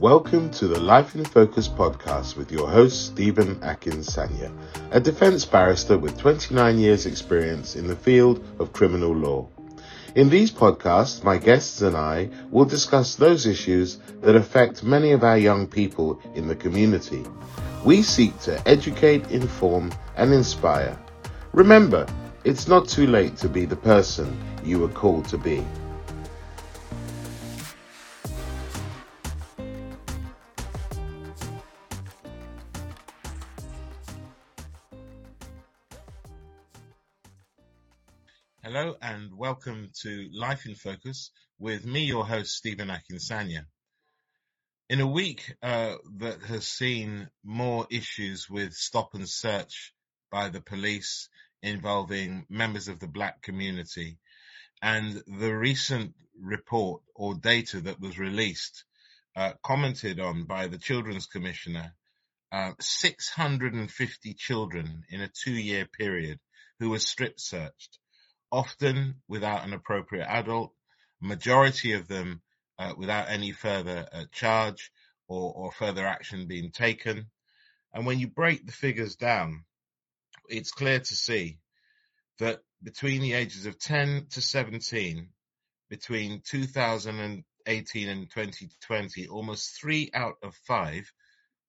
Welcome to the Life in Focus podcast with your host, Stephen Akinsanya, a defense barrister with 29 years experience in the field of criminal law. In these podcasts, my guests and I will discuss those issues that affect many of our young people in the community. We seek to educate, inform, and inspire. Remember, it's not too late to be the person you were called to be. Hello and welcome to Life in Focus with me, your host, Stephen Akinsanya. In a week that has seen more issues with stop and search by the police involving members of the black community, and the recent report or data that was released, commented on by the Children's Commissioner, 650 children in a 2-year period who were strip searched. Often without an appropriate adult, majority of them without any further charge or further action being taken. And when you break the figures down, it's clear to see that between the ages of 10 to 17, between 2018 and 2020, almost 3 out of 5,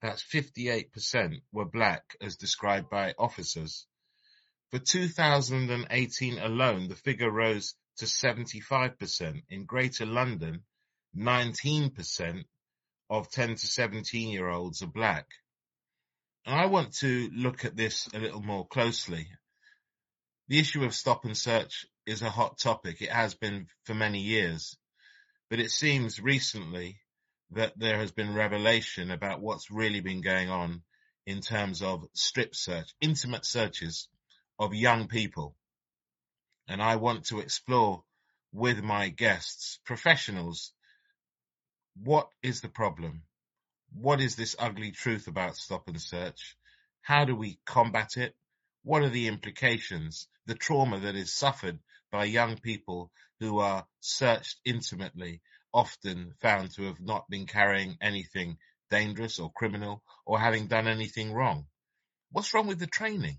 that's 58%, were black as described by officers. For 2018 alone, the figure rose to 75%. In Greater London, 19% of 10 to 17-year-olds are black. And I want to look at this a little more closely. The issue of stop and search is a hot topic. It has been for many years. But it seems recently that there has been revelation about what's really been going on in terms of strip search, intimate searches of young people. And I want to explore with my guests, professionals, what is the problem? What is this ugly truth about stop and search? How do we combat it? What are the implications, the trauma that is suffered by young people who are searched intimately, often found to have not been carrying anything dangerous or criminal or having done anything wrong? What's wrong with the training?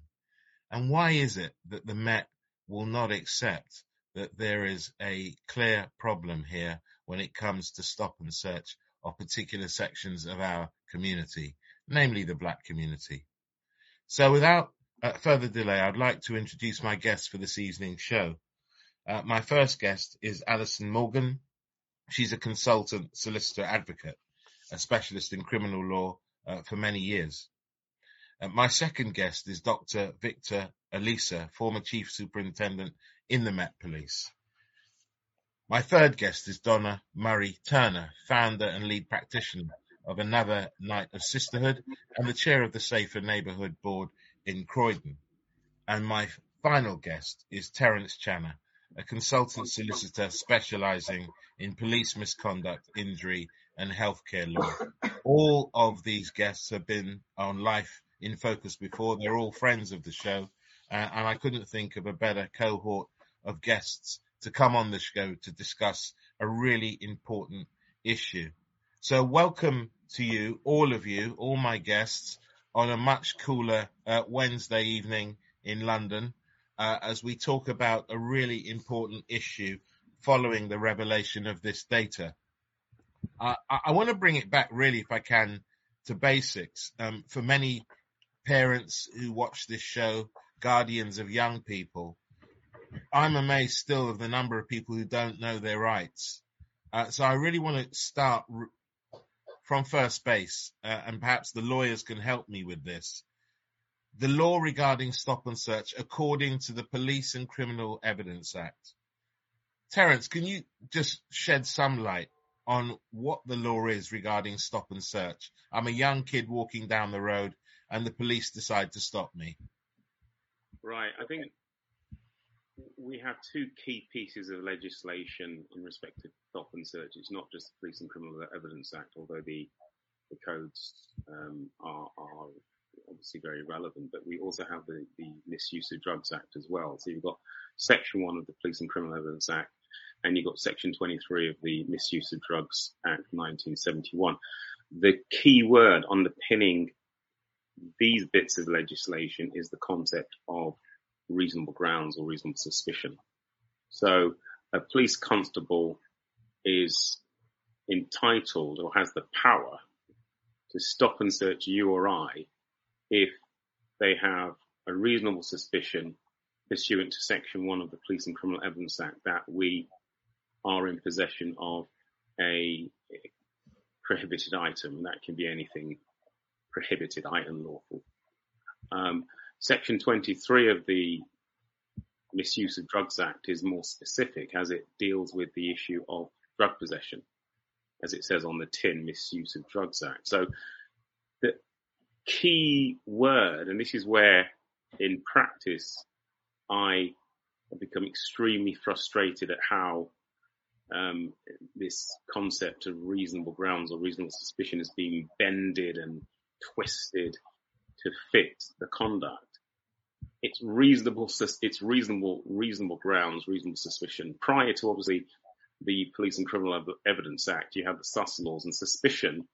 And why is it that the Met will not accept that there is a clear problem here when it comes to stop and search of particular sections of our community, namely the black community? So without further delay, I'd like to introduce my guest for this evening's show. My first guest is Alison Morgan. She's a consultant solicitor advocate, a specialist in criminal law for many years. My second guest is Dr. Victor Olisa, former Chief Superintendent in the Met Police. My third guest is Donna Murray-Turner, founder and lead practitioner of Another Night of Sisterhood and the chair of the Safer Neighbourhood Board in Croydon. And my final guest is Terence Channer, a consultant solicitor specialising in police misconduct, injury and healthcare law. All of these guests have been on Life in Focus before. They're all friends of the show, and I couldn't think of a better cohort of guests to come on the show to discuss a really important issue. So welcome to you, all of you, all my guests, on a much cooler Wednesday evening in London as we talk about a really important issue following the revelation of this data. I want to bring it back, really, if I can, to basics. For many parents who watch this show, guardians of young people, I'm amazed still of the number of people who don't know their rights. So I really want to start from first base, and perhaps the lawyers can help me with this. The law regarding stop and search, according to the Police and Criminal Evidence Act. Terence, can you just shed some light on what the law is regarding stop and search? I'm a young kid walking down the road, and the police decide to stop me. Right. I think we have two key pieces of legislation in respect to stop and search. It's not just the Police and Criminal Evidence Act, although the codes are obviously very relevant, but we also have the Misuse of Drugs Act as well. So you've got Section 1 of the Police and Criminal Evidence Act, and you've got Section 23 of the Misuse of Drugs Act 1971. the key word underpinning these bits of legislation is the concept of reasonable grounds or reasonable suspicion. So a police constable is entitled or has the power to stop and search you or I if they have a reasonable suspicion pursuant to Section 1 of the Police and Criminal Evidence Act that we are in possession of a prohibited item. That can be anything prohibited, unlawful. Section 23 of the Misuse of Drugs Act is more specific as it deals with the issue of drug possession, as it says on the tin, Misuse of Drugs Act. So the key word, and this is where in practice I have become extremely frustrated at how this concept of reasonable grounds or reasonable suspicion is being bended and twisted to fit the conduct. It's reasonable grounds, reasonable suspicion. Prior to, obviously, the Police and Criminal Evidence Act, you had the sus laws, and suspicion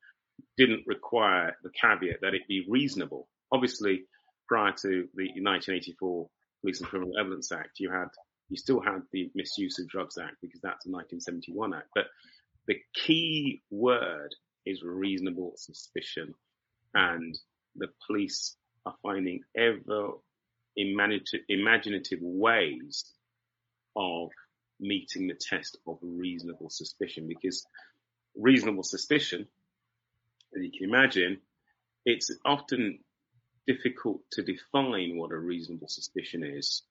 didn't require the caveat that it be reasonable. Obviously, prior to the 1984 Police and Criminal Evidence Act, you still had the Misuse of Drugs Act because that's the 1971 Act. But the key word is reasonable suspicion, and the police are finding ever imaginative ways of meeting the test of reasonable suspicion, because reasonable suspicion, as you can imagine, it's often difficult to define what a reasonable suspicion is.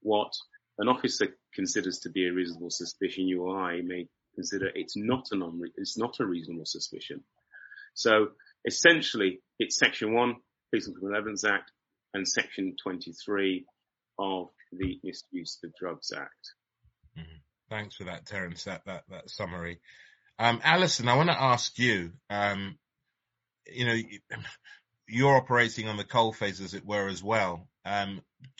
What an officer considers to be a reasonable suspicion, you or I may consider it's not a reasonable suspicion. So essentially, it's Section 1, Police and Criminal Evidence Act, and Section 23 of the Misuse of Drugs Act. Mm-hmm. Thanks for that, Terence, that summary. Alison, I want to ask you, you're operating on the coalface, as it were, as well.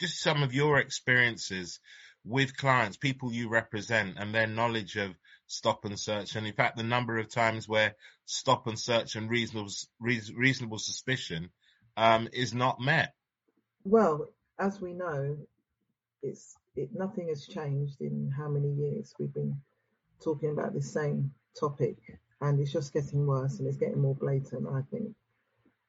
Just some of your experiences with clients, people you represent, and their knowledge of stop and search, and in fact, the number of times where stop and search and reasonable suspicion is not met. Well, as we know, nothing has changed in how many years we've been talking about this same topic, and it's just getting worse and it's getting more blatant, I think,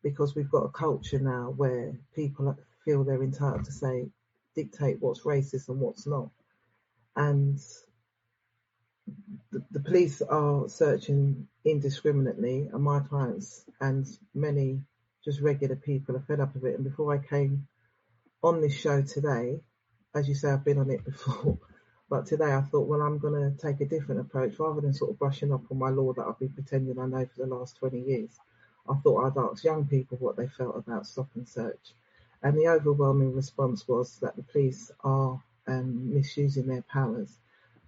because we've got a culture now where people feel they're entitled to dictate what's racist and what's not. And the police are searching indiscriminately, and my clients and many just regular people are fed up of it. And before I came on this show today, as you say, I've been on it before, but today I thought, well, I'm going to take a different approach. Rather than sort of brushing up on my law that I've been pretending I know for the last 20 years, I thought I'd ask young people what they felt about stop and search. And the overwhelming response was that the police are misusing their powers.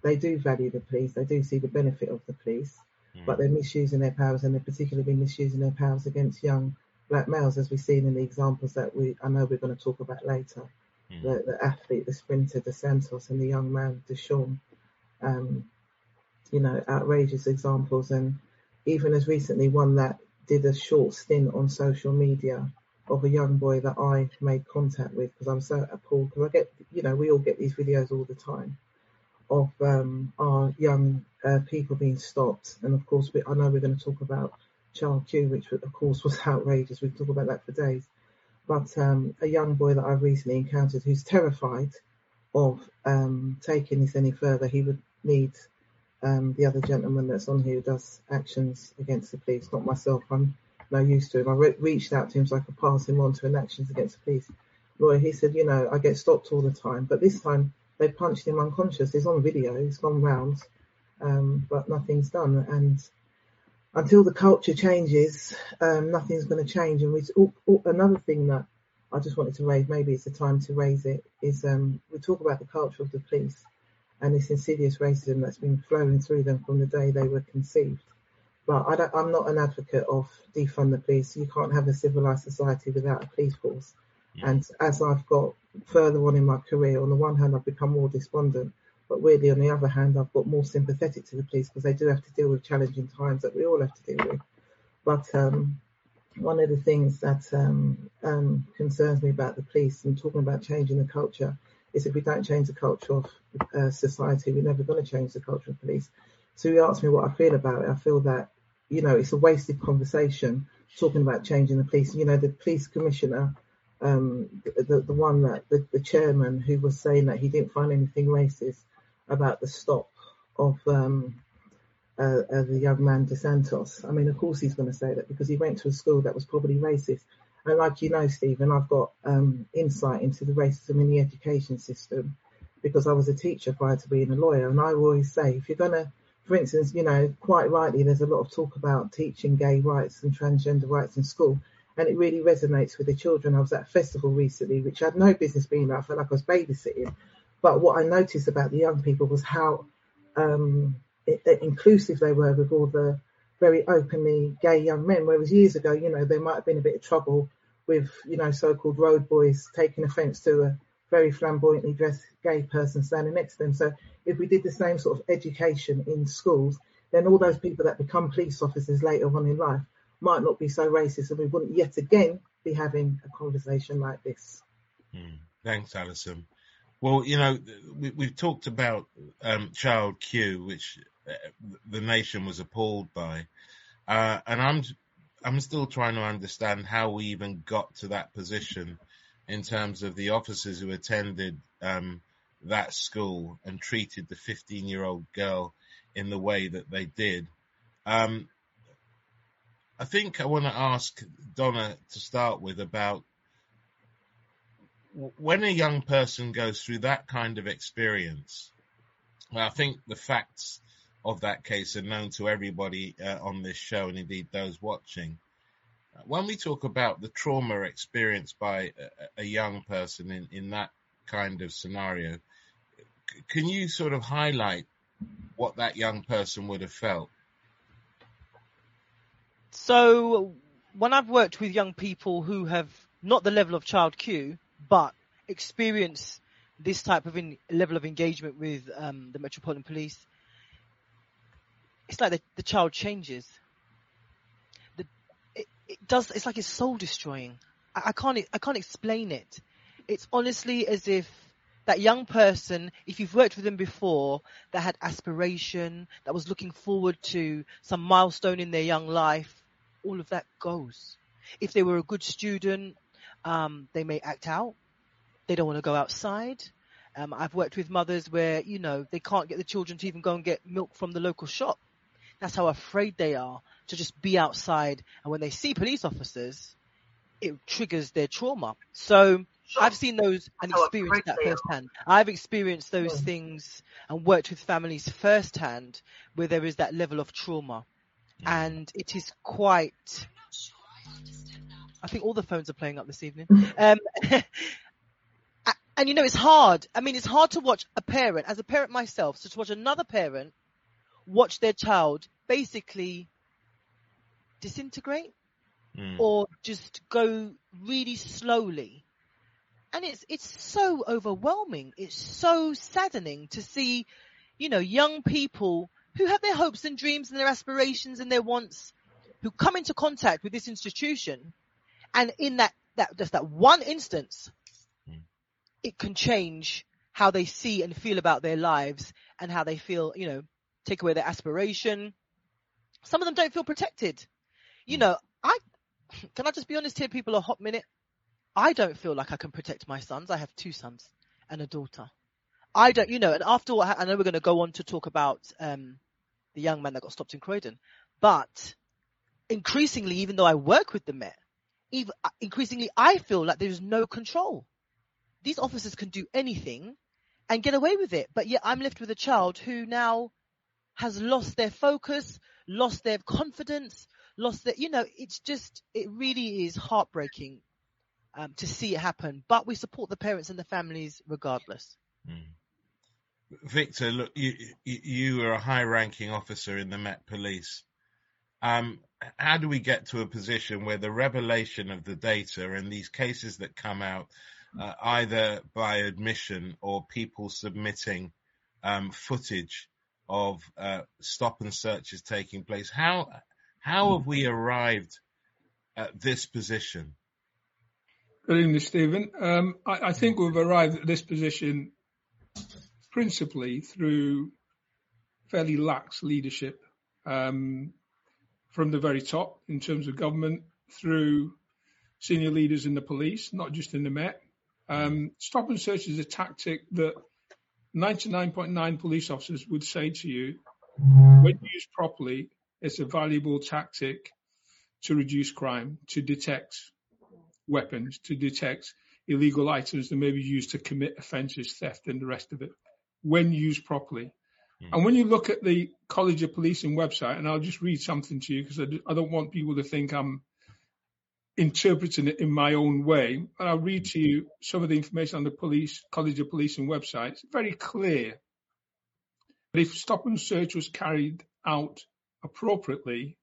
They do value the police, they do see the benefit of the police, but they're misusing their powers, and they're particularly misusing their powers against young black males, as we've seen in the examples that I know we're going to talk about later. Mm. The athlete, the sprinter, dos Santos, and the young man, Deshaun, outrageous examples. And even as recently, one that did a short stint on social media of a young boy that I made contact with, because I'm so appalled, because we all get these videos all the time of our young people being stopped. And of course, I know we're going to talk about Child Q, which of course was outrageous. We can talk about that for days. But a young boy that I've recently encountered who's terrified of taking this any further, he would need the other gentleman that's on here who does actions against the police, not myself. I'm no use to him. I reached out to him so I could pass him on to an actions against the police lawyer. He said, I get stopped all the time, but this time they punched him unconscious. It's on video, it's gone round, but nothing's done. And until the culture changes, nothing's going to change. And another thing that I just wanted to raise, maybe it's the time to raise it, is we talk about the culture of the police and this insidious racism that's been flowing through them from the day they were conceived. But I'm not an advocate of defund the police. You can't have a civilised society without a police force. Yeah. And as I've got further on in my career, on the one hand, I've become more despondent. But weirdly, on the other hand, I've got more sympathetic to the police because they do have to deal with challenging times that we all have to deal with. But one of the things that concerns me about the police and talking about changing the culture is if we don't change the culture of society, we're never going to change the culture of police. So he asked me what I feel about it. I feel that, you know, it's a wasted conversation talking about changing the police. You know, the police commissioner, the one that the chairman who was saying that he didn't find anything racist about the stop of the young man dos Santos. I mean, of course he's going to say that, because he went to a school that was probably racist. And like you know, Stephen, I've got insight into the racism in the education system because I was a teacher prior to being a lawyer. And I always say, if you're going to, for instance, you know, quite rightly, there's a lot of talk about teaching gay rights and transgender rights in school. And it really resonates with the children. I was at a festival recently, which I had no business being at. I felt like I was babysitting. But what I noticed about the young people was how inclusive they were with all the very openly gay young men, whereas years ago, you know, there might have been a bit of trouble with, you know, so-called road boys taking offence to a very flamboyantly dressed gay person standing next to them. So if we did the same sort of education in schools, then all those people that become police officers later on in life might not be so racist, and we wouldn't yet again be having a conversation like this. Thanks, Alison. Well, you know, we've talked about Child Q, which the nation was appalled by, and I'm still trying to understand how we even got to that position in terms of the officers who attended that school and treated the 15-year-old girl in the way that they did. I think I want to ask Donna to start with about when a young person goes through that kind of experience. Well, I think the facts of that case are known to everybody on this show, and indeed those watching. When we talk about the trauma experienced by a young person in that kind of scenario, can you sort of highlight what that young person would have felt? So when I've worked with young people who have not the level of Child Q, but experience this type of level of engagement with the Metropolitan Police, it's like the child changes. It's like it's soul destroying. I can't explain it. It's honestly as if that young person, if you've worked with them before, that had aspiration, that was looking forward to some milestone in their young life, all of that goes. If they were a good student, they may act out. They don't want to go outside. I've worked with mothers where, you know, they can't get the children to even go and get milk from the local shop. That's how afraid they are to just be outside. And when they see police officers, it triggers their trauma. So I've seen those and experienced that firsthand. I've experienced those things and worked with families firsthand where there is that level of trauma. Yeah. And it is quite... I'm not sure I understand that. I think all the phones are playing up this evening. And, you know, it's hard. I mean, it's hard to watch a parent, as a parent myself, so to watch another parent watch their child basically disintegrate or just go really slowly. And it's so overwhelming. It's so saddening to see, you know, young people who have their hopes and dreams and their aspirations and their wants, who come into contact with this institution. And in that just that one instance, it can change how they see and feel about their lives and how they feel, you know, take away their aspiration. Some of them don't feel protected. You know, I just be honest here, people, a hot minute. I don't feel like I can protect my sons. I have 2 sons and a daughter. I don't, you know, and after all, I know we're going to go on to talk about the young man that got stopped in Croydon. But increasingly, even though I work with the Met, increasingly I feel like there's no control. These officers can do anything and get away with it. But yet I'm left with a child who now has lost their focus, lost their confidence, lost their, you know, it's just, it really is heartbreaking to see it happen. But we support the parents and the families regardless. Victor, look, you are a high-ranking officer in the Met Police. How do we get to a position where the revelation of the data and these cases that come out either by admission or people submitting footage of stop and searches taking place. How How have we arrived at this position? Good evening, Stephen. I think we've arrived at this position principally through fairly lax leadership from the very top in terms of government, through senior leaders in the police, not just in the Met. Stop and search is a tactic that 99.9 police officers would say to you, when used properly, it's a valuable tactic to reduce crime, to detect weapons, to detect illegal items that may be used to commit offences, theft and the rest of it, when used properly. Mm. And when you look at the College of Policing website, and I'll just read something to you because I don't want people to think I'm interpreting it in my own way, but I'll read to you some of the information on the College of Policing website. It's very clear that if stop and search was carried out appropriately,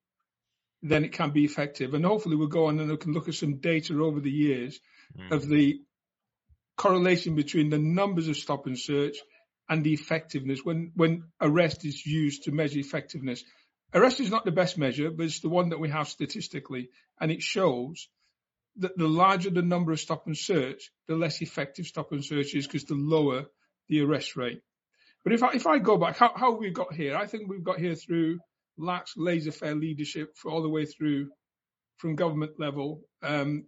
then it can be effective. And hopefully we'll go on and we can look at some data over the years of the correlation between the numbers of stop and search and the effectiveness when arrest is used to measure effectiveness. Arrest is not the best measure, but it's the one that we have statistically, and it shows that the larger the number of stop and search, the less effective stop and search is because the lower the arrest rate. But if I go back, how we got here? I think we've got here through lax laissez-faire leadership all the way through from government level,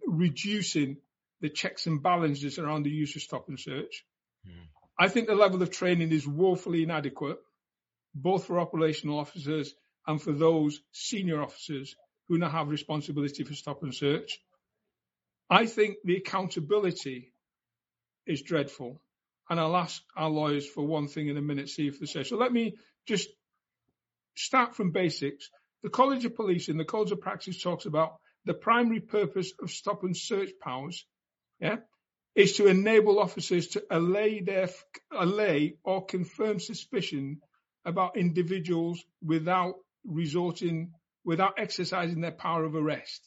reducing the checks and balances around the use of stop and search. Yeah. I think the level of training is woefully inadequate, both for operational officers and for those senior officers who now have responsibility for stop and search. I think the accountability is dreadful. And I'll ask our lawyers for one thing in a minute, see if they say. So let me just start from basics. The College of Policing, the Codes of Practice talks about the primary purpose of stop and search powers, is to enable officers to allay or confirm suspicion about individuals without exercising their power of arrest.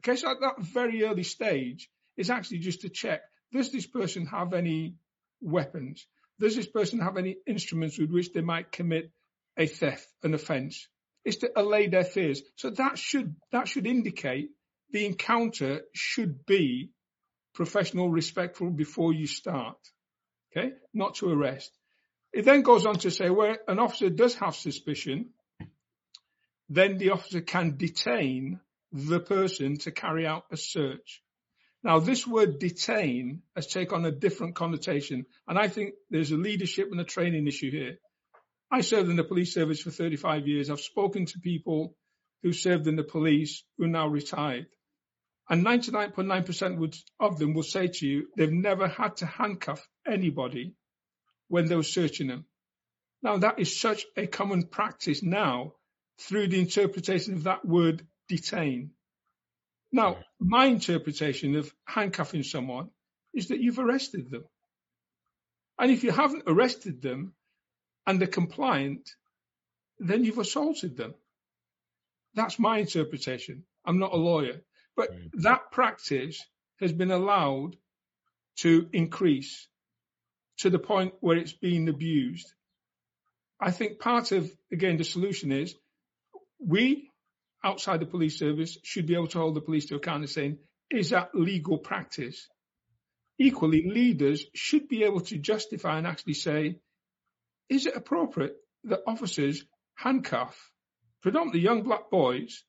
Okay, so at that very early stage, it's actually just to check, does this person have any weapons? Does this person have any instruments with which they might commit a theft, an offence? It's to allay their fears. So that should indicate the encounter should be professional, respectful before you start, okay? Not to arrest. It then goes on to say where an officer does have suspicion, then the officer can detain the person to carry out a search. Now, this word detain has taken on a different connotation, and I think there's a leadership and a training issue here. I served in the police service for 35 years. I've spoken to people who served in the police who are now retired, and 99.9% of them will say to you they've never had to handcuff anybody when they were searching them. Now, that is such a common practice now through the interpretation of that word detain. Now, my interpretation of handcuffing someone is that you've arrested them. And if you haven't arrested them and they're compliant, then you've assaulted them. That's my interpretation. I'm not a lawyer. But that practice has been allowed to increase to the point where it's being abused. I think part of, again, the solution is we, outside the police service, should be able to hold the police to account and saying, is that legal practice? Equally, leaders should be able to justify and actually say, is it appropriate that officers handcuff predominantly young black boys,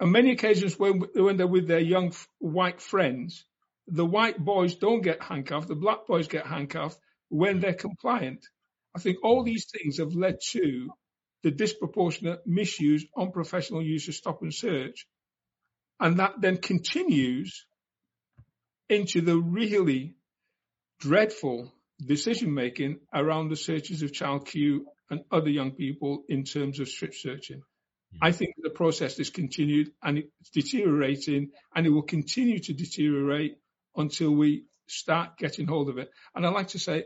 on many occasions when they're with their young white friends, the white boys don't get handcuffed, the black boys get handcuffed when they're compliant. I think all these things have led to the disproportionate misuse, unprofessional use of stop and search. And that then continues into the really dreadful decision-making around the searches of Child Q and other young people in terms of strip searching. I think the process is continued and it's deteriorating, and it will continue to deteriorate until we start getting hold of it. And I'd like to say,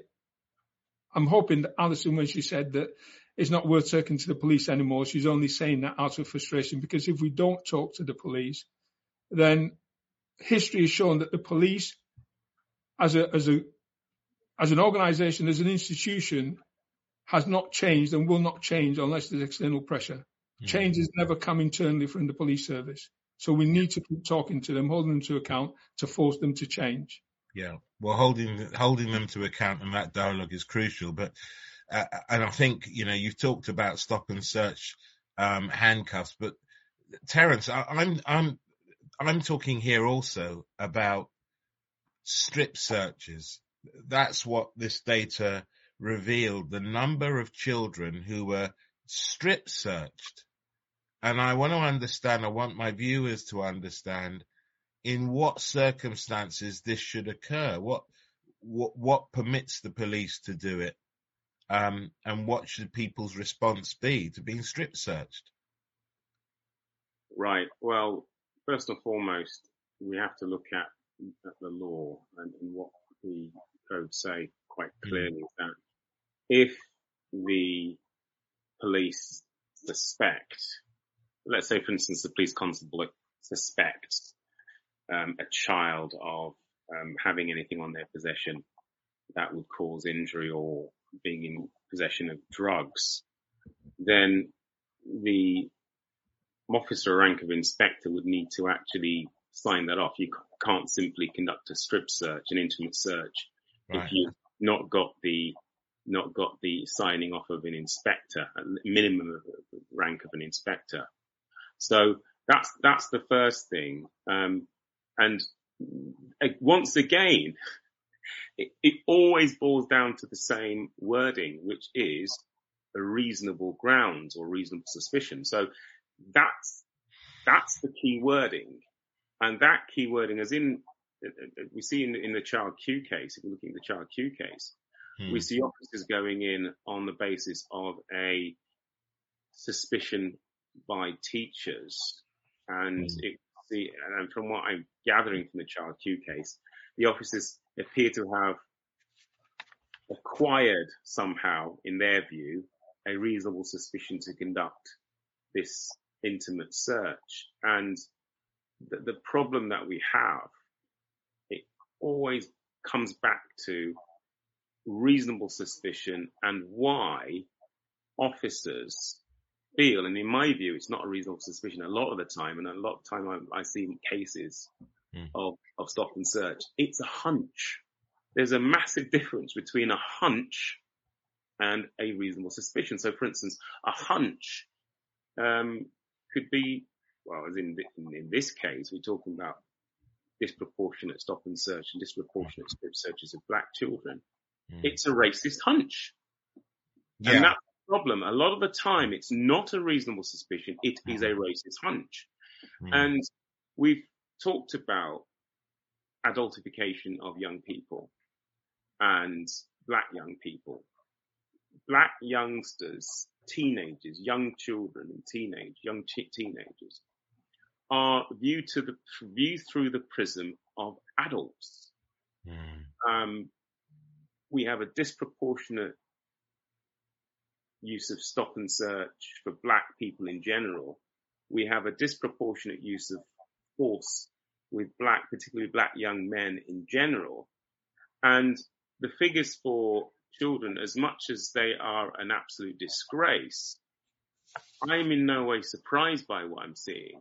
I'm hoping that Alison, when she said that it's not worth talking to the police anymore, she's only saying that out of frustration, because if we don't talk to the police, then history has shown that the police as an organisation, as an institution, has not changed and will not change unless there's external pressure. Change has never come internally from the police service. So we need to keep talking to them, holding them to account to force them to change. Yeah, well, holding them to account and that dialogue is crucial. But and I think, you know, you've talked about stop and search handcuffs, but Terence, I'm talking here also about strip searches. That's what this data revealed, the number of children who were strip searched. And I want to understand, I want my viewers to understand in what circumstances this should occur, what permits the police to do it, and what should people's response be to being strip searched? Right. Well, first and foremost, we have to look at the law and what the codes say quite clearly that if the police suspect, let's say, for instance, the police constable suspects a child of having anything on their possession that would cause injury or being in possession of drugs, then the officer rank of inspector would need to actually sign that off. You can't simply conduct a strip search, an intimate search, right, if you've not got the signing off of an inspector, a minimum rank of an inspector. So that's the first thing. And once again, it always boils down to the same wording, which is a reasonable grounds or reasonable suspicion. So that's the key wording. And that key wording, as in, we see in the Child Q case, if we're looking at the Child Q case, we see officers going in on the basis of a suspicion by teachers. And and from what I'm gathering from the Child Q case, the officers appear to have acquired somehow, in their view, a reasonable suspicion to conduct this intimate search. And the problem that we have, it always comes back to reasonable suspicion and why officers feel, and in my view, it's not a reasonable suspicion a lot of the time, and a lot of the time I see cases of stop and search, it's a hunch. There's a massive difference between a hunch and a reasonable suspicion. So, for instance, a hunch could be, well, as in this case, we're talking about disproportionate stop and search and disproportionate strip searches of black children. It's a racist hunch. Yeah. And that's the problem. A lot of the time, it's not a reasonable suspicion. It is a racist hunch. And we've talked about adultification of young people and black young people. Black youngsters, teenagers, young children and teenagers are viewed through the prism of adults. We have a disproportionate use of stop and search for black people in general. We have a disproportionate use of force with black, particularly black young men in general. And the figures for children, as much as they are an absolute disgrace, I'm in no way surprised by what I'm seeing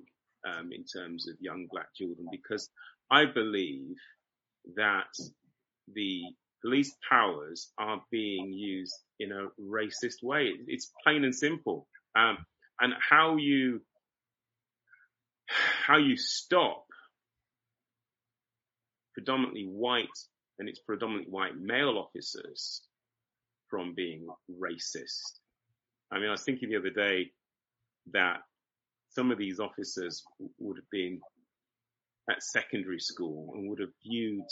in terms of young black children, because I believe that the police powers are being used in a racist way. It's plain and simple. And how you stop predominantly white, and it's predominantly white male officers from being racist. I mean, I was thinking the other day that some of these officers would have been at secondary school and would have viewed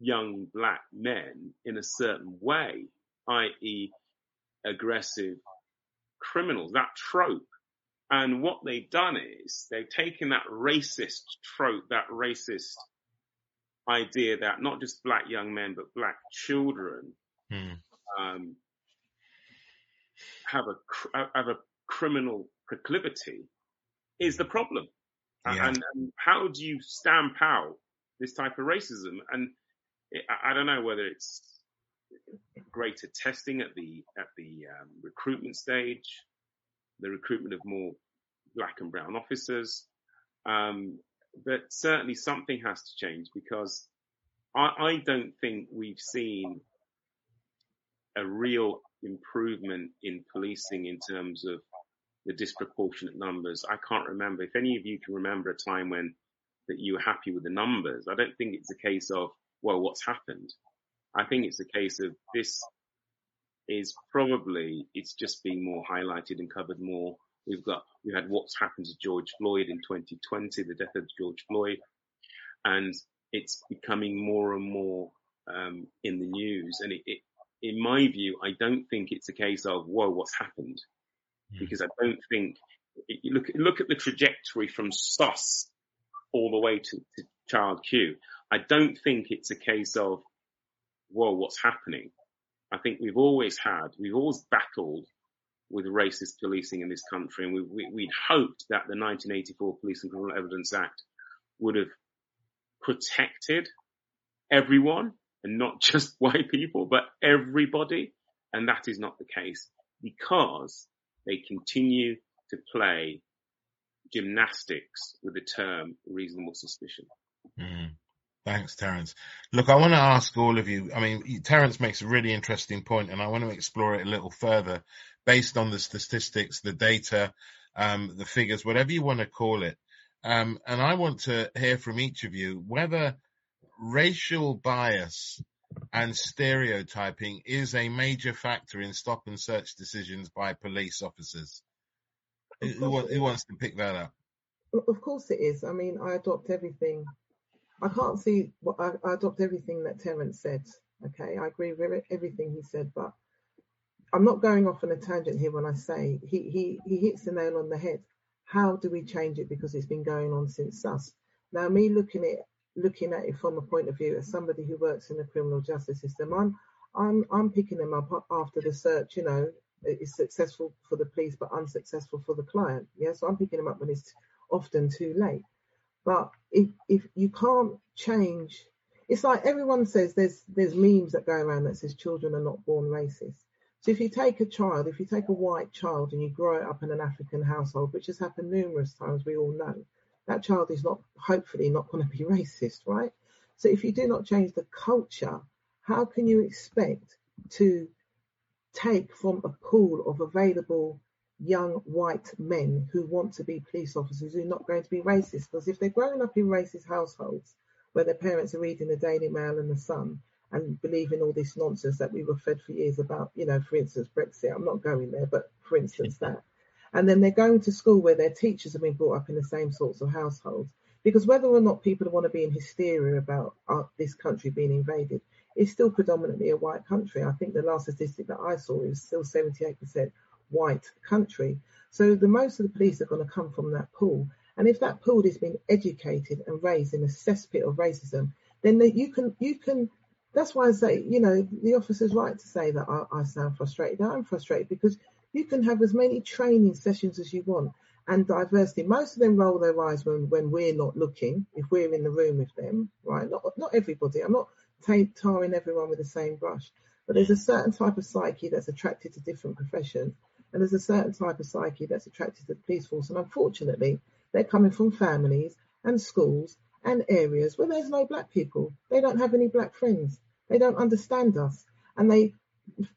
young black men in a certain way, i.e. aggressive criminals, that trope. And what they've done is they've taken that racist trope, that racist idea that not just black young men, but black children have a criminal proclivity is the problem. Yeah. And how do you stamp out this type of racism? And I don't know whether it's greater testing at the recruitment stage, the recruitment of more black and brown officers. But certainly something has to change, because I don't think we've seen a real improvement in policing in terms of the disproportionate numbers. I can't remember, if any of you can remember a time when that you were happy with the numbers. I don't think it's a case of, well, what's happened? I think it's a case of this is probably, it's just being more highlighted and covered more. We had what's happened to George Floyd in 2020, the death of George Floyd, and it's becoming more and more in the news. And it, in my view, I don't think it's a case of, whoa, what's happened? Because I don't think, you look at the trajectory from SOS all the way to Child Q. I don't think it's a case of, whoa, what's happening? I think we've always battled with racist policing in this country. And we'd hoped that the 1984 Police and Criminal Evidence Act would have protected everyone, and not just white people, but everybody. And that is not the case, because they continue to play gymnastics with the term reasonable suspicion. Mm. Thanks, Terence. Look, I want to ask all of you, I mean, Terence makes a really interesting point, and I want to explore it a little further based on the statistics, the data, the figures, whatever you want to call it. And I want to hear from each of you whether racial bias and stereotyping is a major factor in stop and search decisions by police officers. Who wants to pick that up? Of course it is. I mean, I adopt everything. I adopt everything that Terence said. Okay, I agree with everything he said, but I'm not going off on a tangent here when I say he hits the nail on the head. How do we change it? Because it's been going on since SUS. Now, me looking at it from a point of view as somebody who works in the criminal justice system, I'm picking them up after the search, you know, is successful for the police but unsuccessful for the client. Yeah, so I'm picking them up when it's often too late. But if you can't change, it's like everyone says, there's memes that go around that says children are not born racist. So if you take a child, if you take a white child and you grow it up in an African household, which has happened numerous times, we all know, that child is not, hopefully not going to be racist, right? So if you do not change the culture, how can you expect to take from a pool of available young white men who want to be police officers who are not going to be racist? Because if they're growing up in racist households where their parents are reading the Daily Mail and the Sun and believing all this nonsense that we were fed for years about, you know, for instance, Brexit, I'm not going there, but for instance that. And then they're going to school where their teachers have been brought up in the same sorts of households. Because whether or not people want to be in hysteria about this country being invaded, it's still predominantly a white country. I think the last statistic that I saw is still 78% white country. So the most of the police are going to come from that pool. And if that pool has been educated and raised in a cesspit of racism, then you can. That's why I say, you know, the officer's right to say that I sound frustrated. I'm frustrated because you can have as many training sessions as you want and diversity. Most of them roll their eyes when we're not looking, if we're in the room with them, right? Not everybody. I'm not tarring everyone with the same brush, but there's a certain type of psyche that's attracted to different professions, and there's a certain type of psyche that's attracted to the police force. And unfortunately, they're coming from families and schools and areas where there's no black people. They don't have any black friends. They don't understand us. And they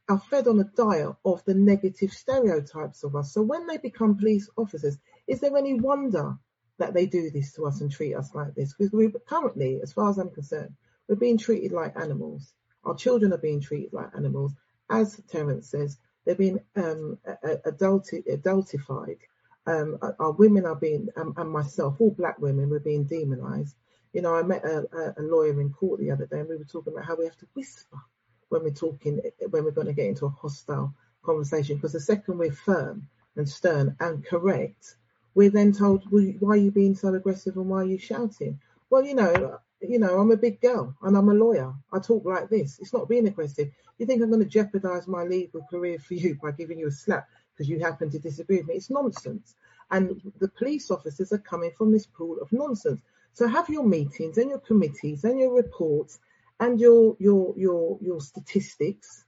are fed on a diet of the negative stereotypes of us. So when they become police officers, is there any wonder that they do this to us and treat us like this? Because we currently, as far as I'm concerned, we're being treated like animals. Our children are being treated like animals. As Terence says, they're being adultified. Our women are being, and myself, all black women, we're being demonised. You know, I met a lawyer in court the other day, and we were talking about how we have to whisper when we're talking, when we're going to get into a hostile conversation, because the second we're firm and stern and correct, we're then told, why are you being so aggressive and why are you shouting? Well, you know, I'm a big girl and I'm a lawyer. I talk like this. It's not being aggressive. You think I'm going to jeopardise my legal career for you by giving you a slap because you happen to disagree with me? It's nonsense. And the police officers are coming from this pool of nonsense. So have your meetings and your committees and your reports and your statistics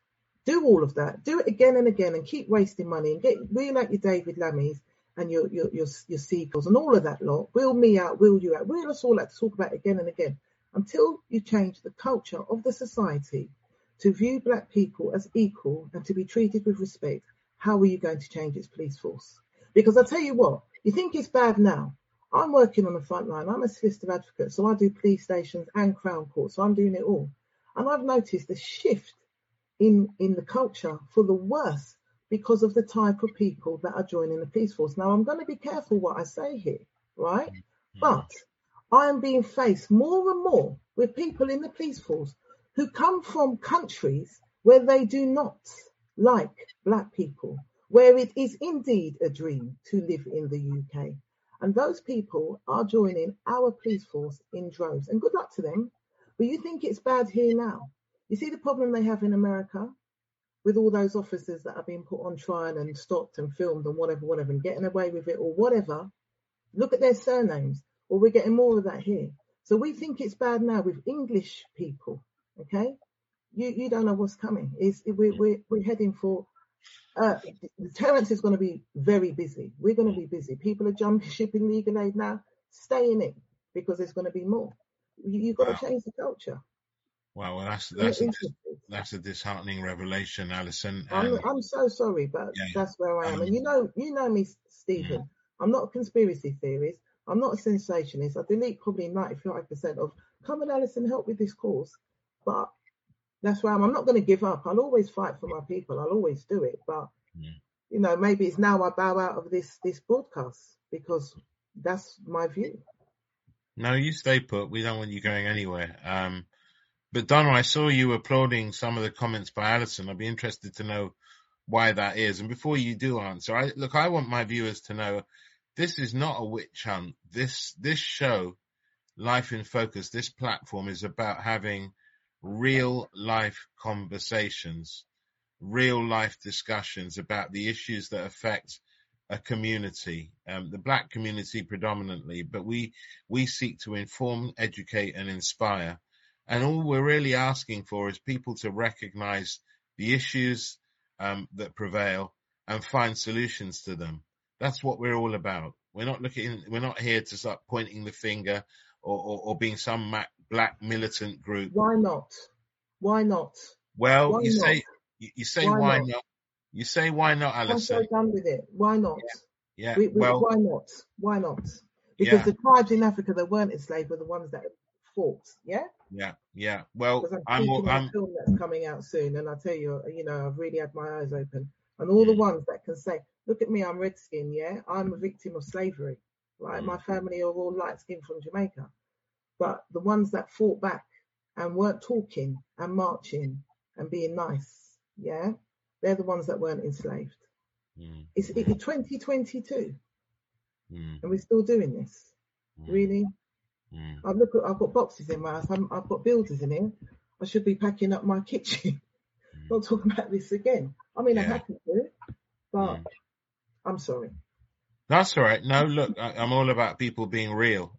Do all of that. Do it again and again, and keep wasting money and get reelect your David Lammies and your Siegels and all of that lot. Will me out, will you out, will us all out to talk about again and again, until you change the culture of the society to view black people as equal and to be treated with respect. How are you going to change its police force? Because I tell you what, you think it's bad now. I'm working on the front line. I'm a solicitor advocate, so I do police stations and Crown Court, so I'm doing it all. And I've noticed a shift in the culture for the worse because of the type of people that are joining the police force. Now, I'm going to be careful what I say here, right? But I am being faced more and more with people in the police force who come from countries where they do not like black people, where it is indeed a dream to live in the UK. And those people are joining our police force in droves. And good luck to them. But you think it's bad here now. You see the problem they have in America with all those officers that are being put on trial and stopped and filmed and whatever, and getting away with it or whatever. Look at their surnames. Well, we're getting more of that here. So we think it's bad now with English people, okay? You don't know what's coming. We're heading for... Terence is going to be very busy. We're going to be busy. People are jumping ship in legal aid now. Stay in it, because there's going to be more. You've got to change the culture. Wow, well, that's a disheartening revelation, Alison. I'm so sorry, but that's where I am. And you know me, Stephen. I'm not a conspiracy theorist. I'm not a sensationalist. I delete probably 95% of, come and Alison, help with this cause. But that's why I'm not going to give up. I'll always fight for my people. I'll always do it. But, you know, maybe it's now I bow out of this broadcast, because that's my view. No, you stay put. We don't want you going anywhere. But Donna, I saw you applauding some of the comments by Alison. I'd be interested to know why that is. And before you do answer, I want my viewers to know this is not a witch hunt. This show, Life in Focus, this platform is about having real life conversations, real life discussions about the issues that affect a community, the black community predominantly, but we seek to inform, educate and inspire. And all we're really asking for is people to recognize the issues that prevail and find solutions to them. That's what we're all about. We're not here to start pointing the finger or being some black militant group. Why not? Well, you say why not? You say, why not, Alison? I'm so done with it. Why not? Yeah. Well, why not? Why not? Because the tribes in Africa that weren't enslaved were the ones that fought. Yeah. Yeah. Yeah. Well, I'm film that's coming out soon, and I tell you, you know, I've really had my eyes open, and all the ones that can say, "Look at me, I'm redskin. Yeah, I'm a victim of slavery. Right? My family are all light skinned from Jamaica." But the ones that fought back and weren't talking and marching and being nice, yeah. They're the ones that weren't enslaved. It's 2022, and we're still doing this. Really, I've got boxes in my house. I've got builders in here. I should be packing up my kitchen. Not talking about this again. I mean, I'm happy to, but I'm sorry. That's all right. No, look, I'm all about people being real.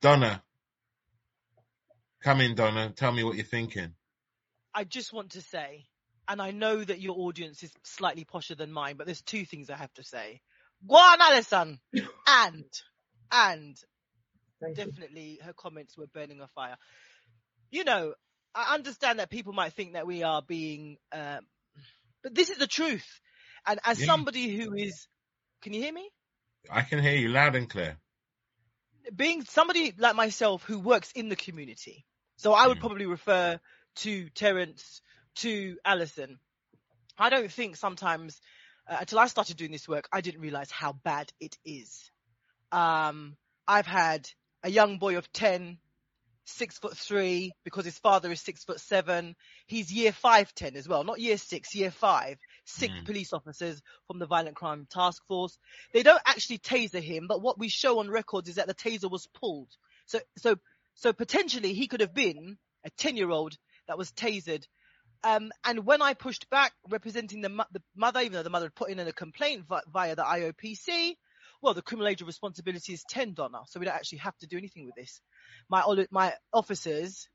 Donna, come in, Donna. Tell me what you're thinking. I just want to say, and I know that your audience is slightly posher than mine, but there's two things I have to say. Go on, Alison! And definitely her comments were burning a fire. You know, I understand that people might think that we are being, but this is the truth. And as somebody who is, can you hear me? I can hear you loud and clear. Being somebody like myself who works in the community. So I would probably refer to Terence, to Alison. I don't think sometimes, until I started doing this work, I didn't realize how bad it is. I've had a young boy of 10, 6'3", because his father is 6'7". He's year 5'10" as well, not year 6, year 5. Six police officers from the Violent Crime Task Force. They don't actually taser him, but what we show on records is that the taser was pulled. So potentially he could have been a 10-year-old that was tasered. And when I pushed back representing the mother, even though the mother had put in a complaint via the IOPC, well, the criminal age of responsibility is 10, Donna, so we don't actually have to do anything with this. My officers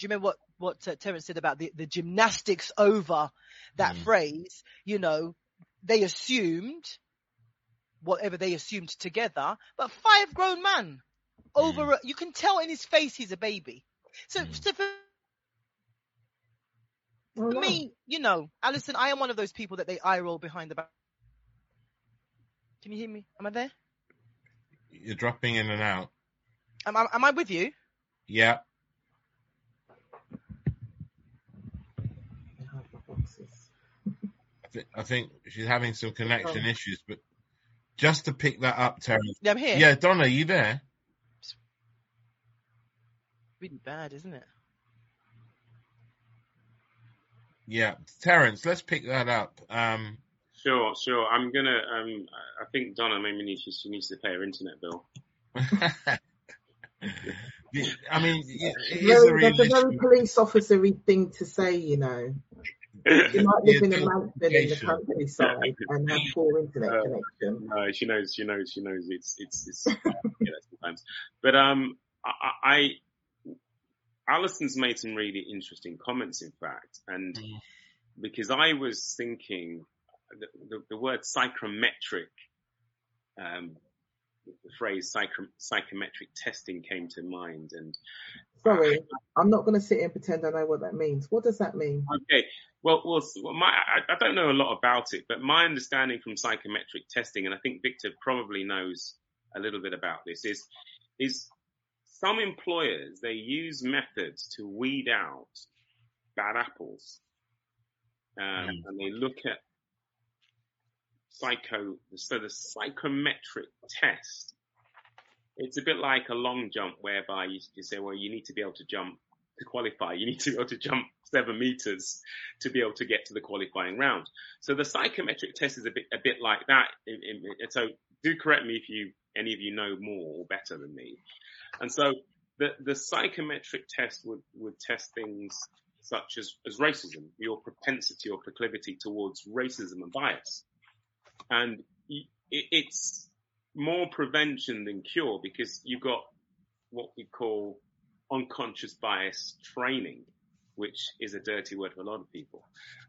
Do you remember what Terence said about the gymnastics over that phrase? You know, they assumed whatever they assumed together, but five grown men over, you can tell in his face he's a baby. So for me, you know, Alison, I am one of those people that they eye roll behind the back. Can you hear me? Am I there? You're dropping in and out. Am I with you? Yeah. I think she's having some connection issues, but just to pick that up, Terence. Yeah, I'm here. Yeah, Donna, are you there? It's really bad, isn't it? Yeah, Terence, let's pick that up. Sure. I'm going to, I think Donna maybe she needs to pay her internet bill. I mean, that's a very police officery thing to say, you know. You might live in a mansion in the countryside and have poor internet connection. No, she knows. It's yeah, sometimes. But Alison's made some really interesting comments, in fact, and because I was thinking the word psychometric, the phrase psychometric testing came to mind, and sorry, I'm not going to sit here and pretend I know what that means. What does that mean? Okay, I don't know a lot about it, but my understanding from psychometric testing, and I think Victor probably knows a little bit about this, is some employers, they use methods to weed out bad apples, and they look at the psychometric test. It's a bit like a long jump, whereby you say, well, you need to be able to jump to qualify. You need to be able to jump 7 meters to be able to get to the qualifying round. So the psychometric test is a bit like that. So do correct me if any of you know more or better than me. And so the psychometric test would test things such as racism, your propensity or proclivity towards racism and bias. And it's more prevention than cure, because you've got what we call unconscious bias training, which is a dirty word for a lot of people.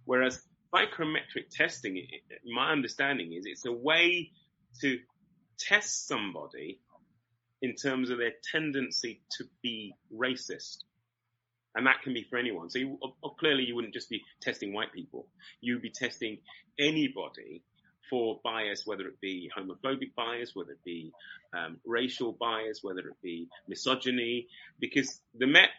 Whereas psychometric testing, my understanding is it's a way to test somebody in terms of their tendency to be racist. And that can be for anyone. So clearly you wouldn't just be testing white people. You'd be testing anybody for bias, whether it be homophobic bias, whether it be racial bias, whether it be misogyny, because the Met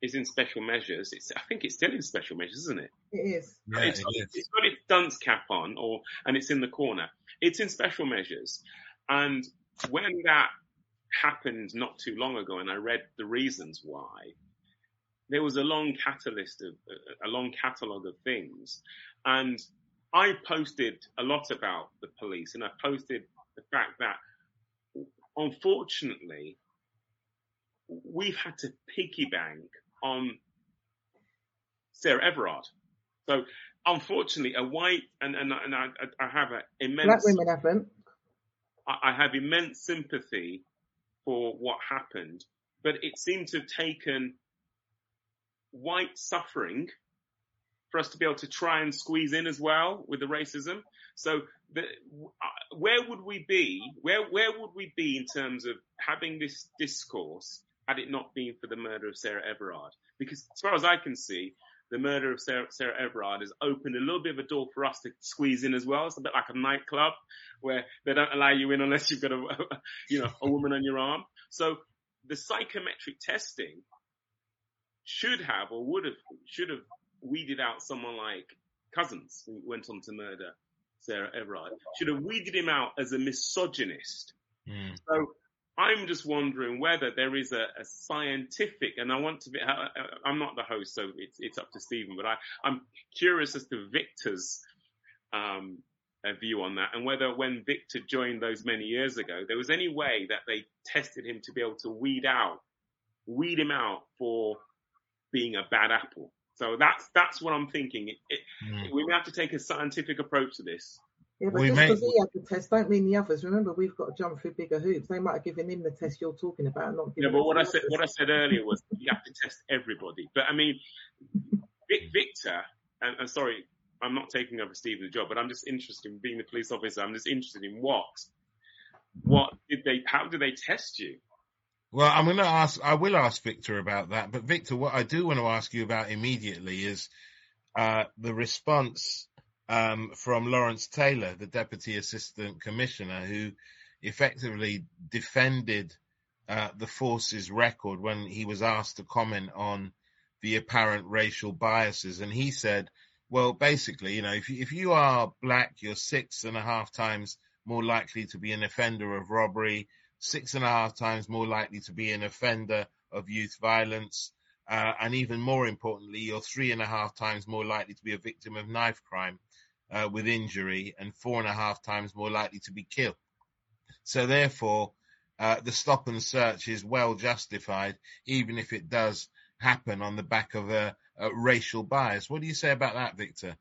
is in special measures. I think it's still in special measures, isn't it? It is. Yeah, it is. It's got its dunce cap on, and it's in the corner. It's in special measures. And when that happened not too long ago, and I read the reasons why, there was a long catalogue of things. And I posted a lot about the police, and I posted the fact that, unfortunately, we've had to piggy bank on Sarah Everard. So, unfortunately, a white, and I have an immense... Black women haven't. I have immense sympathy for what happened, but it seemed to have taken white suffering for us to be able to try and squeeze in as well with the racism. So where would we be? Where would we be in terms of having this discourse had it not been for the murder of Sarah Everard? Because as far as I can see, the murder of Sarah Everard has opened a little bit of a door for us to squeeze in as well. It's a bit like a nightclub where they don't allow you in unless you've got a woman on your arm. So the psychometric testing should have weeded out someone like Couzens, who went on to murder Sarah Everard, should have weeded him out as a misogynist. So I'm just wondering whether there is a scientific, and I'm not the host, so it's up to Stephen, but I'm curious as to Victor's view on that, and whether when Victor joined those many years ago, there was any way that they tested him to be able to weed him out for being a bad apple. So that's what I'm thinking. We have to take a scientific approach to this. Yeah, but just because he had the test don't mean the others. Remember, we've got to jump through bigger hoops. They might have given him the test you're talking about. And not given but what I said earlier was you have to test everybody. But, I mean, Victor, and I'm sorry, I'm not taking over Stephen's job, but I'm just interested in being the police officer. I'm just interested in how do they test you? Well, I will ask Victor about that. But Victor, what I do want to ask you about immediately is the response from Lawrence Taylor, the Deputy Assistant Commissioner, who effectively defended the force's record when he was asked to comment on the apparent racial biases. And he said, well, basically, you know, if you are black, you're 6.5 times more likely to be an offender of robbery, 6.5 times more likely to be an offender of youth violence, and even more importantly, you're 3.5 times more likely to be a victim of knife crime with injury, and 4.5 times more likely to be killed. So therefore, the stop and search is well justified, even if it does happen on the back of a racial bias. What do you say about that, Victor?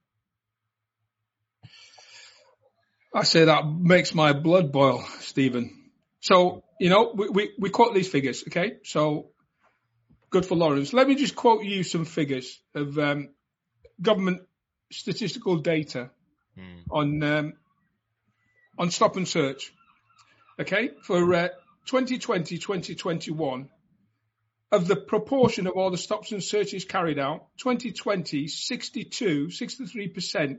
I say that makes my blood boil, Stephen. So, you know, we quote these figures, okay? So, good for Lawrence. Let me just quote you some figures of government statistical data on stop and search, okay? For 2020, 2021, of the proportion of all the stops and searches carried out, 2020, 63%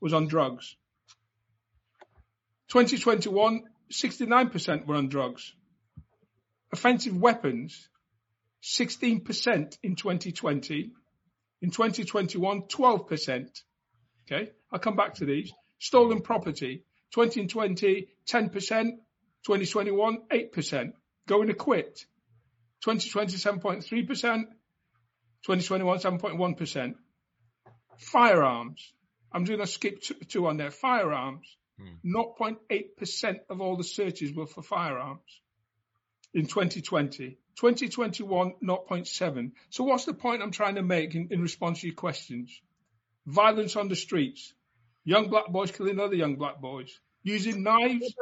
was on drugs. 2021, 69% were on drugs. Offensive weapons, 16% in 2020. In 2021, 12%. Okay, I'll come back to these. Stolen property, 2020, 10%. 2021, 8%. Going acquit, 2020, 7.3%. 2021, 7.1%. Firearms. I'm going to skip two on there. Firearms. 0.8% of all the searches were for firearms in 2020. 2021, 0.7. So what's the point I'm trying to make in response to your questions? Violence on the streets. Young black boys killing other young black boys. Using knives.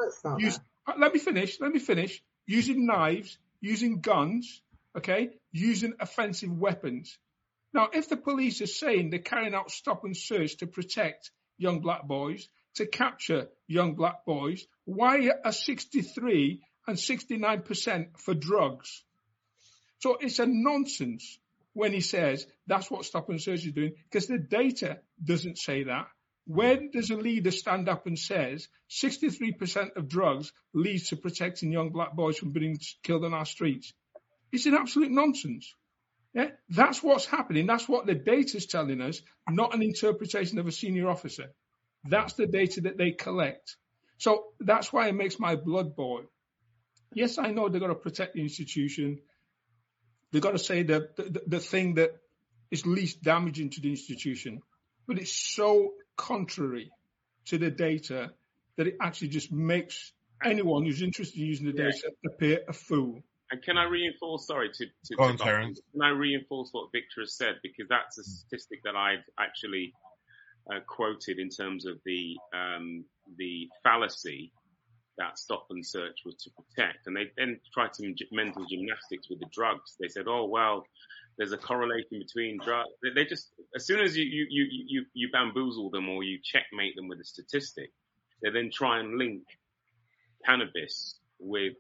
Let me finish. Using knives, using guns, okay, using offensive weapons. Now, if the police are saying they're carrying out stop and search to protect young black boys, to capture young black boys, why are 63 and 69% for drugs? So it's a nonsense when he says that's what stop and search is doing, because the data doesn't say that. When does a leader stand up and says 63% of drugs leads to protecting young black boys from being killed on our streets? It's an absolute nonsense. Yeah? That's what's happening. That's what the data's telling us, not an interpretation of a senior officer. That's the data that they collect. So that's why it makes my blood boil. Yes, I know they've got to protect the institution. They've got to say the thing that is least damaging to the institution. But it's so contrary to the data that it actually just makes anyone who's interested in using the data appear a fool. And can I reinforce, can I reinforce what Victor has said? Because that's a statistic that I've actually quoted in terms of the fallacy that stop and search was to protect. And they then tried some mental gymnastics with the drugs. They said, oh, well, there's a correlation between drugs. They just, as soon as you bamboozle them or you checkmate them with a statistic, they then try and link cannabis with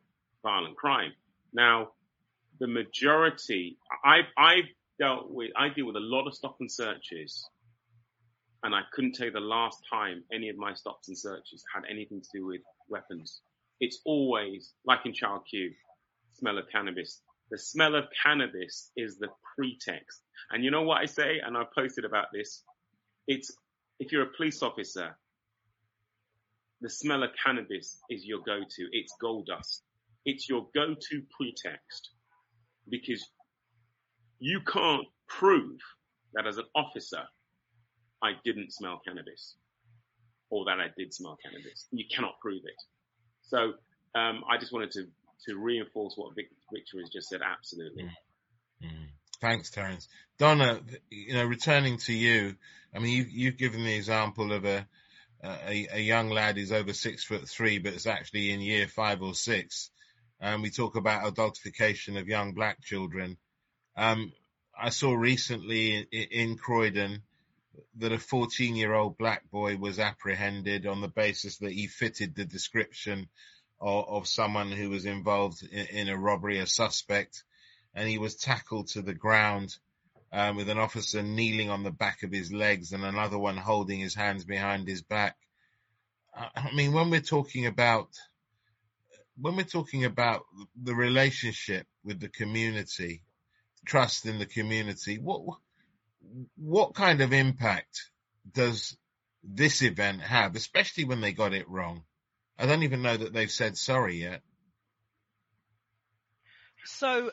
violent crime. Now, the majority, I deal with a lot of stop and searches, and I couldn't tell you the last time any of my stops and searches had anything to do with weapons. It's always, like in Child Q, smell of cannabis. The smell of cannabis is the pretext. And you know what I say? And I've posted about this. It's, if you're a police officer, the smell of cannabis is your go-to. It's gold dust. It's your go-to pretext. Because you can't prove that as an officer, I didn't smell cannabis, or that I did smell cannabis. You cannot prove it. So I just wanted to reinforce what Victor has just said. Absolutely. Thanks, Terence. Donna, you know, returning to you, I mean, you've given the example of a a young lad who's over 6'3", but is actually in year 5 or 6. And we talk about adultification of young black children. I saw recently in Croydon that a 14-year-old black boy was apprehended on the basis that he fitted the description of someone who was involved in a robbery, a suspect, and he was tackled to the ground with an officer kneeling on the back of his legs and another one holding his hands behind his back. I mean, when we're talking about the relationship with the community, trust in the community, what kind of impact does this event have, especially when they got it wrong? I don't even know that they've said sorry yet. So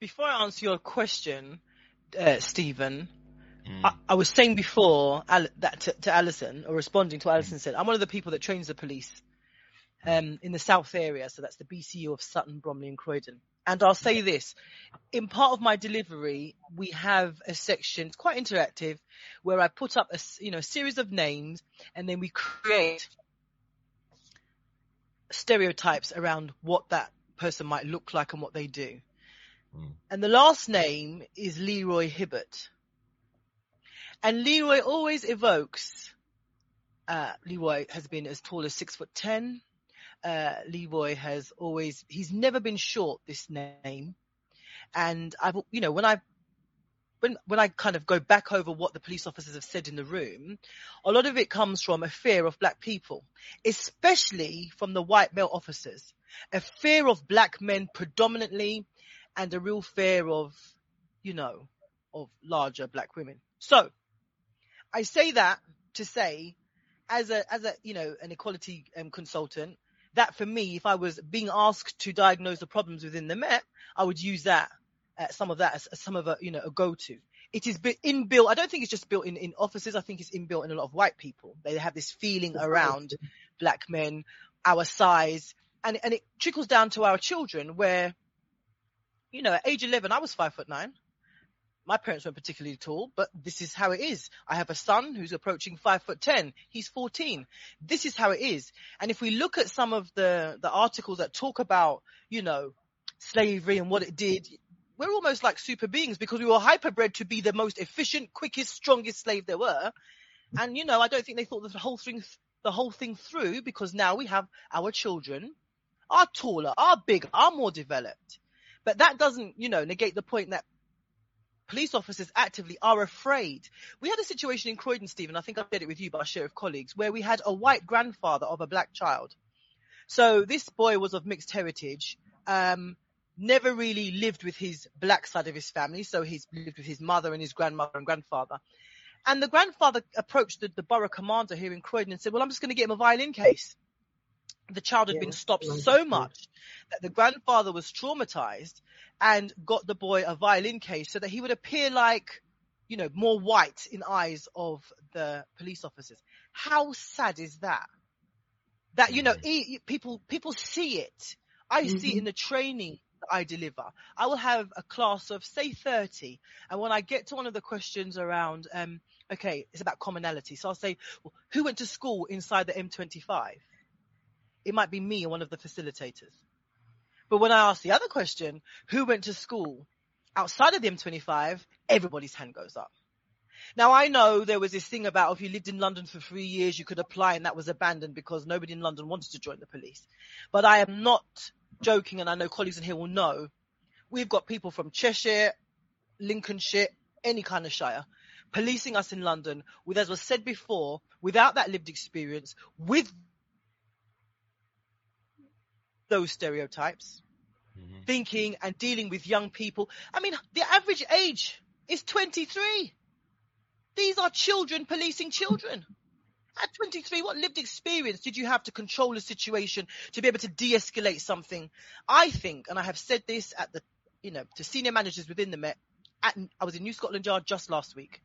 before I answer your question, Stephen, I was saying before that to Alison, or responding to Alison, said, I'm one of the people that trains the police in the South area. So that's the BCU of Sutton, Bromley and Croydon. And I'll say this, in part of my delivery, we have a section, it's quite interactive, where I put up a series of names, and then we create stereotypes around what that person might look like and what they do. And the last name is Leroy Hibbert. And Leroy always evokes, Leroy has been as tall as 6'10". Leroy has always, he's never been short, this name. And I've, you know, when I kind of go back over what the police officers have said in the room, a lot of it comes from a fear of black people, especially from the white male officers, a fear of black men predominantly, and a real fear of larger black women. So I say that to say, as an equality consultant, that for me, if I was being asked to diagnose the problems within the Met, I would use that, some of that as some of a go-to. It is inbuilt. I don't think it's just built in offices. I think it's inbuilt in a lot of white people. They have this feeling around black men, our size, and it trickles down to our children where, you know, at age 11, I was 5'9". My parents weren't particularly tall, but this is how it is. I have a son who's approaching 5'10". He's 14. This is how it is. And if we look at some of the articles that talk about, you know, slavery and what it did, we're almost like super beings because we were hyperbred to be the most efficient, quickest, strongest slave there were. And, you know, I don't think they thought the whole thing through, because now we have our children are taller, are bigger, are more developed. But that doesn't, you know, negate the point that police officers actively are afraid. We had a situation in Croydon, Stephen, I think I said it with you, but I'll share with colleagues, where we had a white grandfather of a black child. So this boy was of mixed heritage, never really lived with his black side of his family. So he's lived with his mother and his grandmother and grandfather. And the grandfather approached the borough commander here in Croydon and said, well, I'm just going to get him a violin case. The child had been stopped so much that the grandfather was traumatized and got the boy a violin case so that he would appear like, you know, more white in eyes of the police officers. How sad is that? That, you know, people see it. I see it in the training that I deliver. I will have a class of, say, 30. And when I get to one of the questions around, okay, it's about commonality. So I'll say, well, who went to school inside the M25? It might be me or one of the facilitators. But when I ask the other question, who went to school outside of the M25, everybody's hand goes up. Now, I know there was this thing about if you lived in London for 3 years, you could apply, and that was abandoned because nobody in London wanted to join the police. But I am not joking, and I know colleagues in here will know, we've got people from Cheshire, Lincolnshire, any kind of shire, policing us in London with, as was said before, without that lived experience, with those stereotypes, thinking and dealing with young people. I mean, the average age is 23. These are children policing children. At 23, what lived experience did you have to control a situation, to be able to de-escalate something? I think, and I have said this at the, you know, to senior managers within the Met, I was in New Scotland Yard just last week.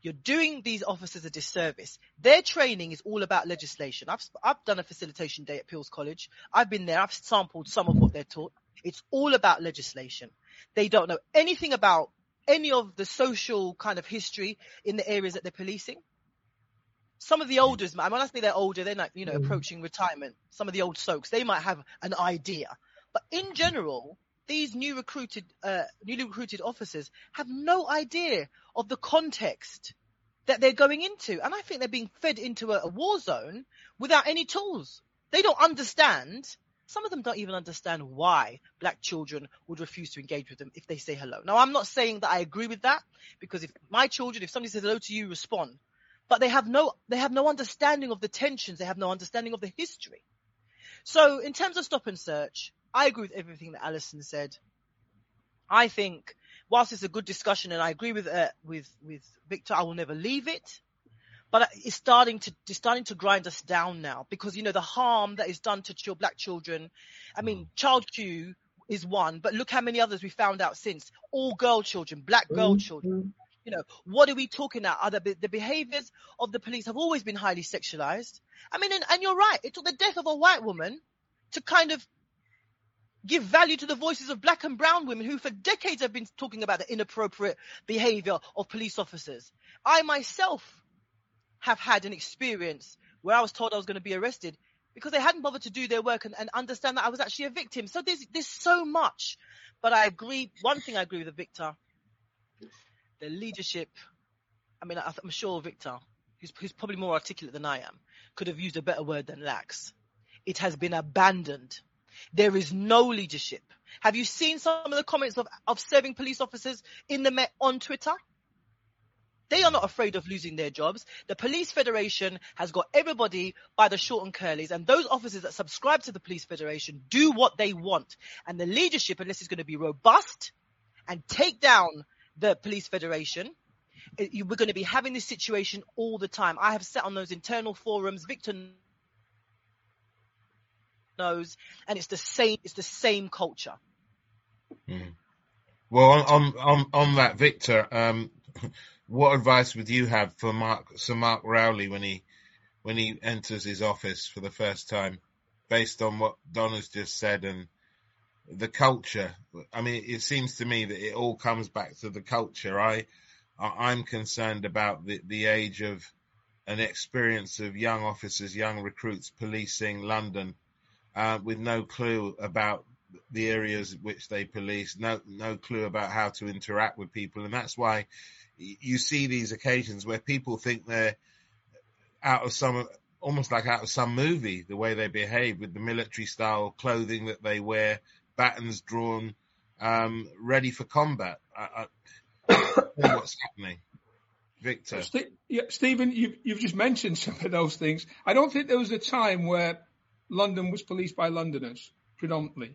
You're doing these officers a disservice. Their training is all about legislation. I've done a facilitation day at Peel's College. I've been there. I've sampled some of what they're taught. It's all about legislation. They don't know anything about any of the social kind of history in the areas that they're policing. some of the olders, I mean, when I say they're older, they're like, you know, approaching retirement. Some of the old soaks, they might have an idea. But in general, these newly recruited officers have no idea of the context that they're going into. And I think they're being fed into a war zone without any tools. They don't understand. Some of them don't even understand why black children would refuse to engage with them if they say hello. Now, I'm not saying that I agree with that, because if my children, if somebody says hello to you, respond. But they have no understanding of the tensions. They have no understanding of the history. So in terms of stop and search, I agree with everything that Alison said. I think whilst it's a good discussion, and I agree with Victor, I will never leave it. But it's starting to grind us down now, because, you know, the harm that is done to black children. I mean, Child Q is one, but look how many others we found out since. All girl children, black girl children. You know, what are we talking about? The behaviors of the police have always been highly sexualized. I mean, and you're right. It took the death of a white woman to kind of give value to the voices of black and brown women who for decades have been talking about the inappropriate behavior of police officers. I myself have had an experience where I was told I was going to be arrested because they hadn't bothered to do their work and understand that I was actually a victim. So there's so much. But I agree. One thing I agree with Victor, the leadership. I mean, I'm sure Victor, who's probably more articulate than I am, could have used a better word than lax. It has been abandoned. There is no leadership. Have you seen some of the comments of serving police officers in the Met on Twitter? They are not afraid of losing their jobs. The Police Federation has got everybody by the short and curlies, and those officers that subscribe to the Police Federation do what they want. And the leadership, unless it's going to be robust and take down the Police Federation, we're going to be having this situation all the time. I have sat on those internal forums, Victor knows, and it's the same culture. Well, on that, Victor, what advice would you have for Sir Mark Rowley when he enters his office for the first time, based on what Donna's just said and the culture? I mean, it seems to me that it all comes back to the culture. I'm concerned about the age of an experience of young officers, young recruits policing London with no clue about the areas which they police, no clue about how to interact with people. And that's why you see these occasions where people think they're almost like out of some movie, the way they behave with the military style clothing that they wear, batons drawn, ready for combat. I don't know what's happening. Victor. Stephen, you've just mentioned some of those things. I don't think there was a time where London was policed by Londoners predominantly.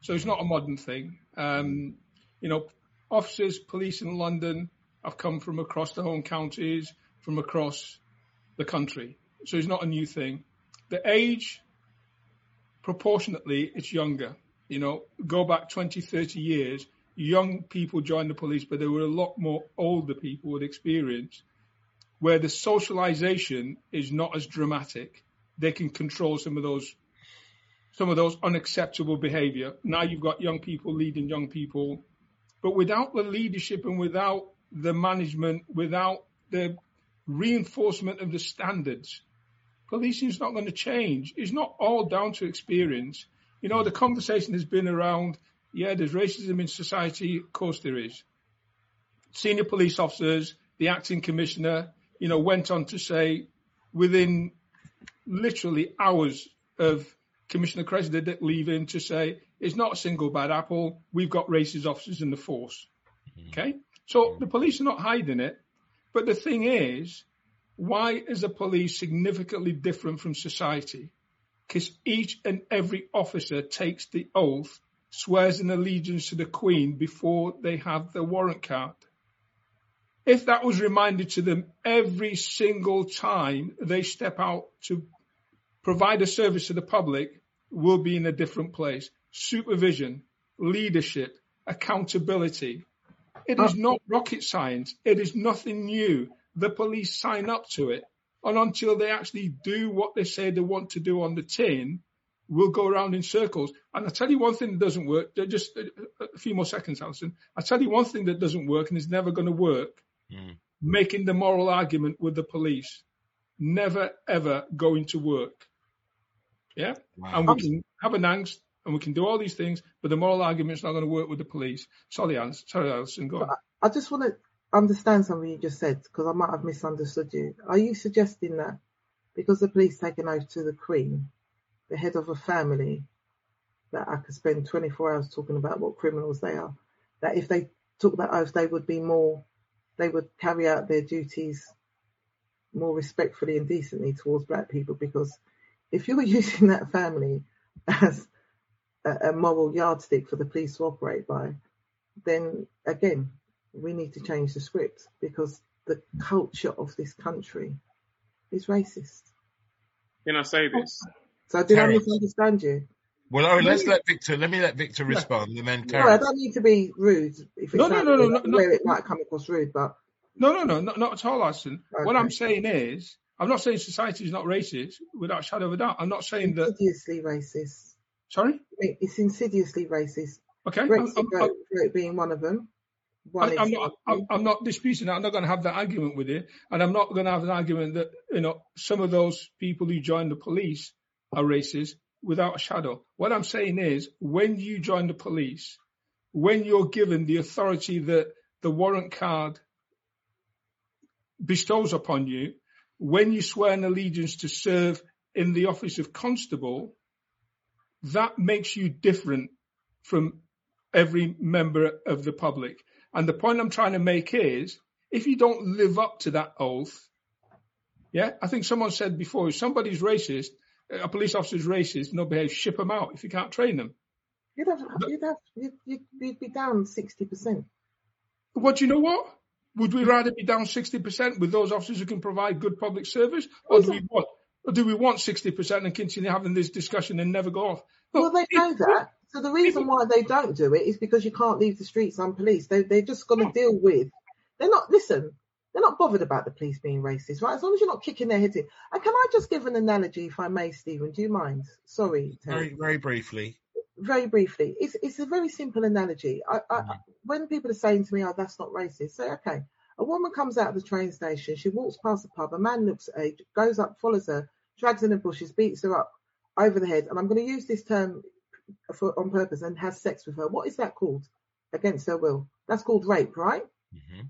So it's not a modern thing. You know, officers, police in London have come from across the home counties, from across the country. So it's not a new thing. The age, proportionately, it's younger. You know, go back 20, 30 years, young people joined the police, but there were a lot more older people with experience where the socialization is not as dramatic. They can control some of those unacceptable behavior. Now you've got young people leading young people, but without the leadership and without the management, without the reinforcement of the standards, policing is not going to change. It's not all down to experience. You know, the conversation has been around, yeah, there's racism in society. Of course there is. Senior police officers, the acting commissioner, you know, went on to say within literally hours of Commissioner Cressida Dick leaving to say, it's not a single bad apple. We've got racist officers in the force. Okay? So the police are not hiding it. But the thing is, why is the police significantly different from society? Because each and every officer takes the oath, swears an allegiance to the Queen before they have their warrant card. If that was reminded to them every single time they step out to provide a service to the public, we'll be in a different place. Supervision, leadership, accountability. It is not rocket science. It is nothing new. The police sign up to it. And until they actually do what they say they want to do on the tin, we'll go around in circles. And I'll tell you one thing that doesn't work. Just a few more seconds, Alison. I'll tell you one thing that doesn't work and is never going to work. Making the moral argument with the police. never, ever going to work. Yeah? Wow. And we can have an angst and we can do all these things, but the moral argument's not going to work with the police. Sorry, Alison, go on. I just want to understand something you just said, because I might have misunderstood you. Are you suggesting that because the police take an oath to the Queen, the head of a family, that I could spend 24 hours talking about what criminals they are, that if they took that oath, they would carry out their duties more respectfully and decently towards black people? Because if you're using that family as a moral yardstick for the police to operate by, then again, we need to change the script, because the culture of this country is racist. Can I say this? So did Terence, I misunderstand you? Well, let me let Victor respond, and then Terence. No, I don't need to be rude. If it might come across rude, but no, not at all, Alison. Okay. What I'm saying is, I'm not saying society is not racist without a shadow of a doubt. I'm not saying that insidiously racist. Sorry, it's insidiously racist. Okay, Brexit being one of them. I'm not disputing that. I'm not going to have that argument with you, and I'm not going to have an argument that some of those people who joined the police are racist without a shadow. What I'm saying is, when you join the police, when you're given the authority that the warrant card bestows upon you, when you swear an allegiance to serve in the office of constable, that makes you different from every member of the public. And the point I'm trying to make is, if you don't live up to that oath, yeah, I think someone said before, if somebody's racist, a police officer's racist, no behave, ship them out if you can't train them. You'd be down 60%. What, you know what? Would we rather be down 60% with those officers who can provide good public service? Or do we want 60% and continue having this discussion and never go off? Well, they know that. So the reason why they don't do it is because you can't leave the streets unpoliced. They're just going to deal with... They're not bothered about the police being racist, right? As long as you're not kicking their heads in. And can I just give an analogy, if I may, Stephen? Do you mind? Sorry, Terry. Very briefly. It's a very simple analogy. When people are saying to me, oh, that's not racist, say, okay, a woman comes out of the train station, she walks past the pub, a man looks at her, goes up, follows her, drags her in the bushes, beats her up over the head, and I'm going to use this term on purpose, and has sex with her. What is that called? Against her will. That's called rape, right? Mm-hmm.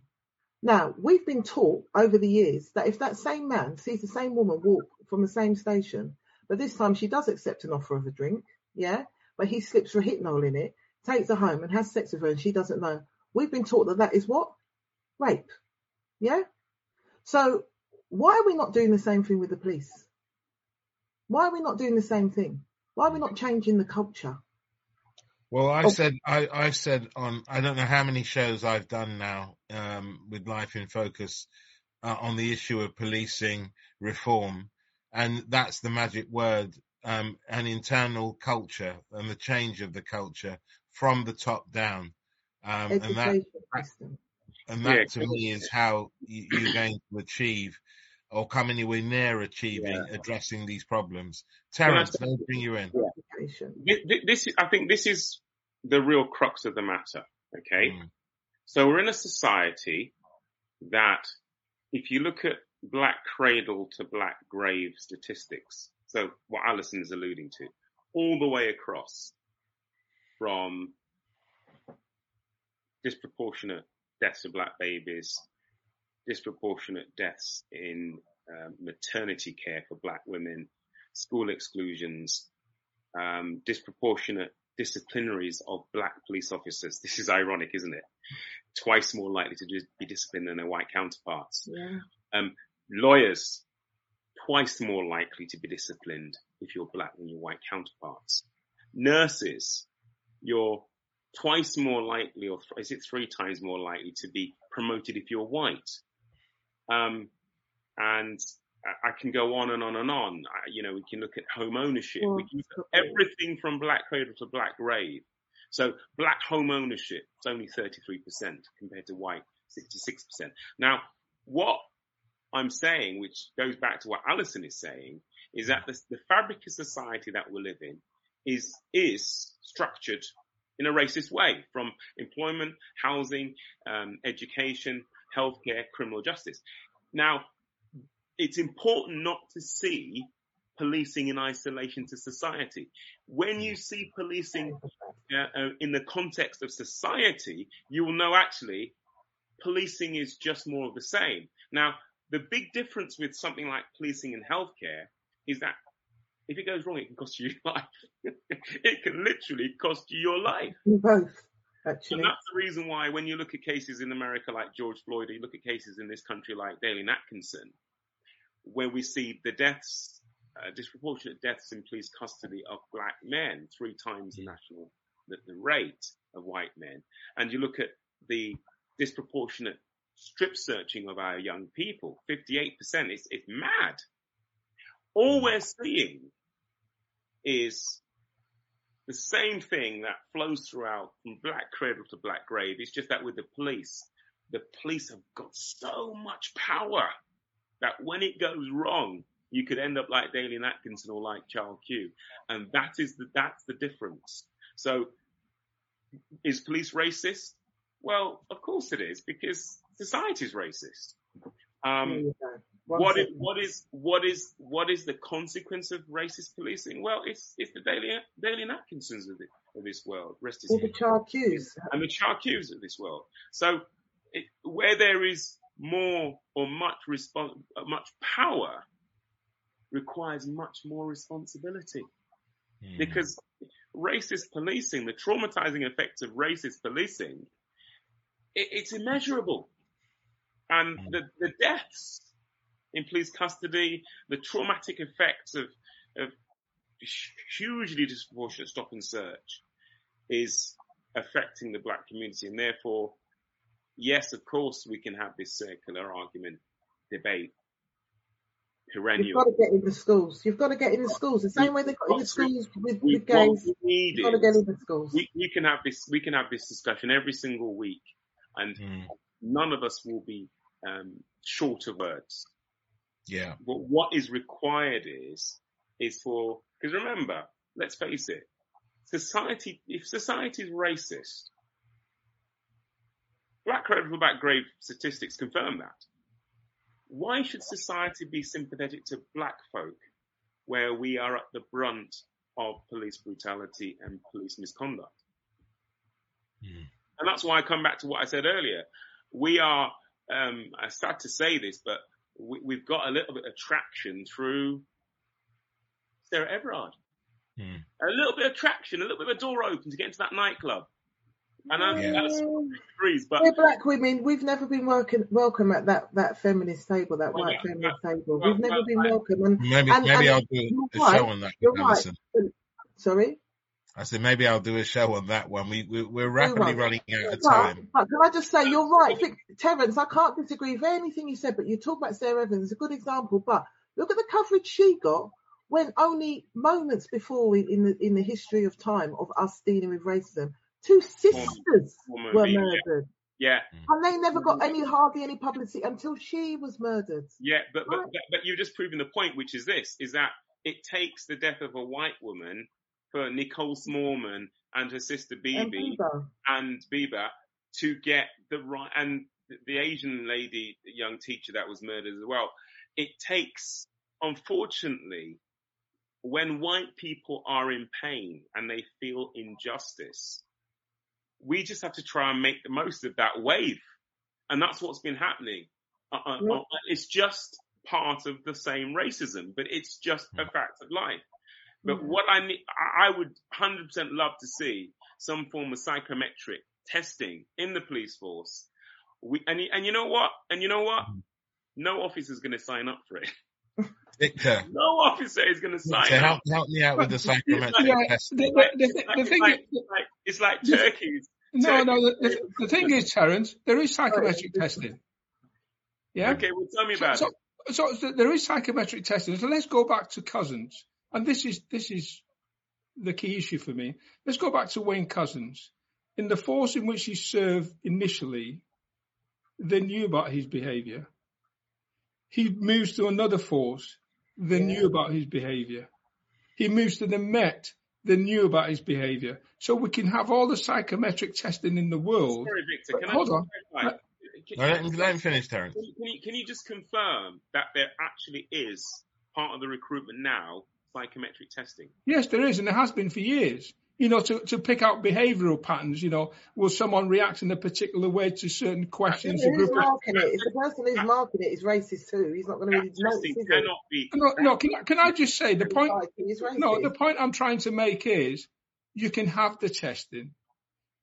Now, we've been taught over the years that if that same man sees the same woman walk from the same station, but this time she does accept an offer of a drink, yeah, but he slips rohypnol in it, takes her home and has sex with her and she doesn't know. We've been taught that that is what? Rape. Yeah? So why are we not doing the same thing with the police? Why are we not doing the same thing? Why are we not changing the culture? Well, I've said on, I don't know how many shows I've done now with Life in Focus on the issue of policing reform, and that's the magic word, an internal culture and the change of the culture from the top down. And that to me is how you're going to achieve or come anywhere near achieving addressing these problems. Terence, let me bring you in. Yeah. I think this is the real crux of the matter, okay? Mm. So we're in a society that, if you look at black cradle to black grave statistics, so what Alison is alluding to, all the way across from disproportionate deaths of black babies, disproportionate deaths in maternity care for black women, school exclusions, disproportionate disciplinaries of black police officers. This is ironic, isn't it? Twice more likely to be disciplined than their white counterparts. Yeah. Lawyers, twice more likely to be disciplined if you're black than your white counterparts. Nurses, you're twice more likely, or is it three times more likely to be promoted if you're white? And I can go on and on and on. We can look at home ownership. We can look at everything from black cradle to black grave. So black home ownership is only 33% compared to white 66%. Now, what I'm saying, which goes back to what Alison is saying, is that the fabric of society that we live in is structured in a racist way, from employment, housing, education, healthcare, criminal justice. Now, it's important not to see policing in isolation to society. When you see policing in the context of society, you will know actually policing is just more of the same. Now, the big difference with something like policing in healthcare is that if it goes wrong, it can cost you your life. It can literally cost you your life. Both, actually. And that's the reason why when you look at cases in America like George Floyd, or you look at cases in this country like Dalian Atkinson, where we see the deaths, disproportionate deaths in police custody of black men, 3 times the rate of white men. And you look at the disproportionate strip searching of our young people, 58%, it's mad. All we're seeing is the same thing that flows throughout from black cradle to black grave. It's just that with the police have got so much power that when it goes wrong, you could end up like Dalian Atkinson or like Child Q. And that is that's the difference. So is police racist? Well, of course it is, because society's racist. What is the consequence of racist policing? Well, it's the Dalian Atkinsons of this world. Rest is the Child Q's. And the Child Q's of this world. So where there is more or much power requires much more responsibility. Mm. Because racist policing, the traumatizing effects of racist policing, it's immeasurable. And the deaths in police custody, the traumatic effects of hugely disproportionate stop and search is affecting the black community. And therefore, yes, of course, we can have this circular argument, debate, perennial. You've got to get in the schools. You've got to get in the schools. The same way they got in the schools with gangs. You've got to get in the schools. We can have this discussion every single week. And none of us will be short of words. Yeah. But what is required is for, because remember, let's face it, society, if society is racist, black cradle to black grave statistics confirm that. Why should society be sympathetic to black folk where we are at the brunt of police brutality and police misconduct? Mm. And that's why I come back to what I said earlier. We are, I'm sad to say this, but we've got a little bit of traction through Sarah Everard. Mm. A little bit of traction, a little bit of a door open to get into that nightclub. And we're black women, we've never been welcome at that feminist table, that white feminist table. We've never been welcome. And, maybe I'll do a show on that. You're right. Sorry? I said, maybe I'll do a show on that one. We're rapidly running out of time. But can I just say, you're right. Terence, I can't disagree with anything you said, but you talk about Sarah Evans, it's a good example. But look at the coverage she got when only moments before in the history of time of us dealing with racism, 2 sisters were murdered. Yeah. And they never got hardly any publicity until she was murdered. Yeah, but you're just proving the point, which is this, is that it takes the death of a white woman for Nicole Smallman and her sister Bibaa to get the right, and the Asian lady, the young teacher that was murdered as well. It takes, unfortunately, when white people are in pain and they feel injustice, we just have to try and make the most of that wave. And that's what's been happening. It's just part of the same racism, but it's just a fact of life. But what I would 100% love to see some form of psychometric testing in the police force. You know what? No officer is going to sign up for it. Victor. No officer is going to sign up. Help me out with the psychometric testing. It's like turkeys. The thing is, Terence, there is psychometric testing. Yeah. Okay, well, tell me about it. So there is psychometric testing. So let's go back to Couzens. And this is the key issue for me. Let's go back to Wayne Couzens. In the force in which he served initially, they knew about his behaviour. He moves to another force, they knew about his behaviour. He moves to the Met, they knew about his behaviour. So we can have all the psychometric testing in the world. Sorry, Victor, can I clarify? Let him finish, Terence. Can you just confirm that there actually is part of the recruitment now psychometric testing? Yes, there is, and there has been for years. You know, to pick out behavioural patterns, you know, will someone react in a particular way to certain questions? If the person who's marking it is racist too, he's not going to really notice. No, can I just say the point? No, the point I'm trying to make is you can have the testing.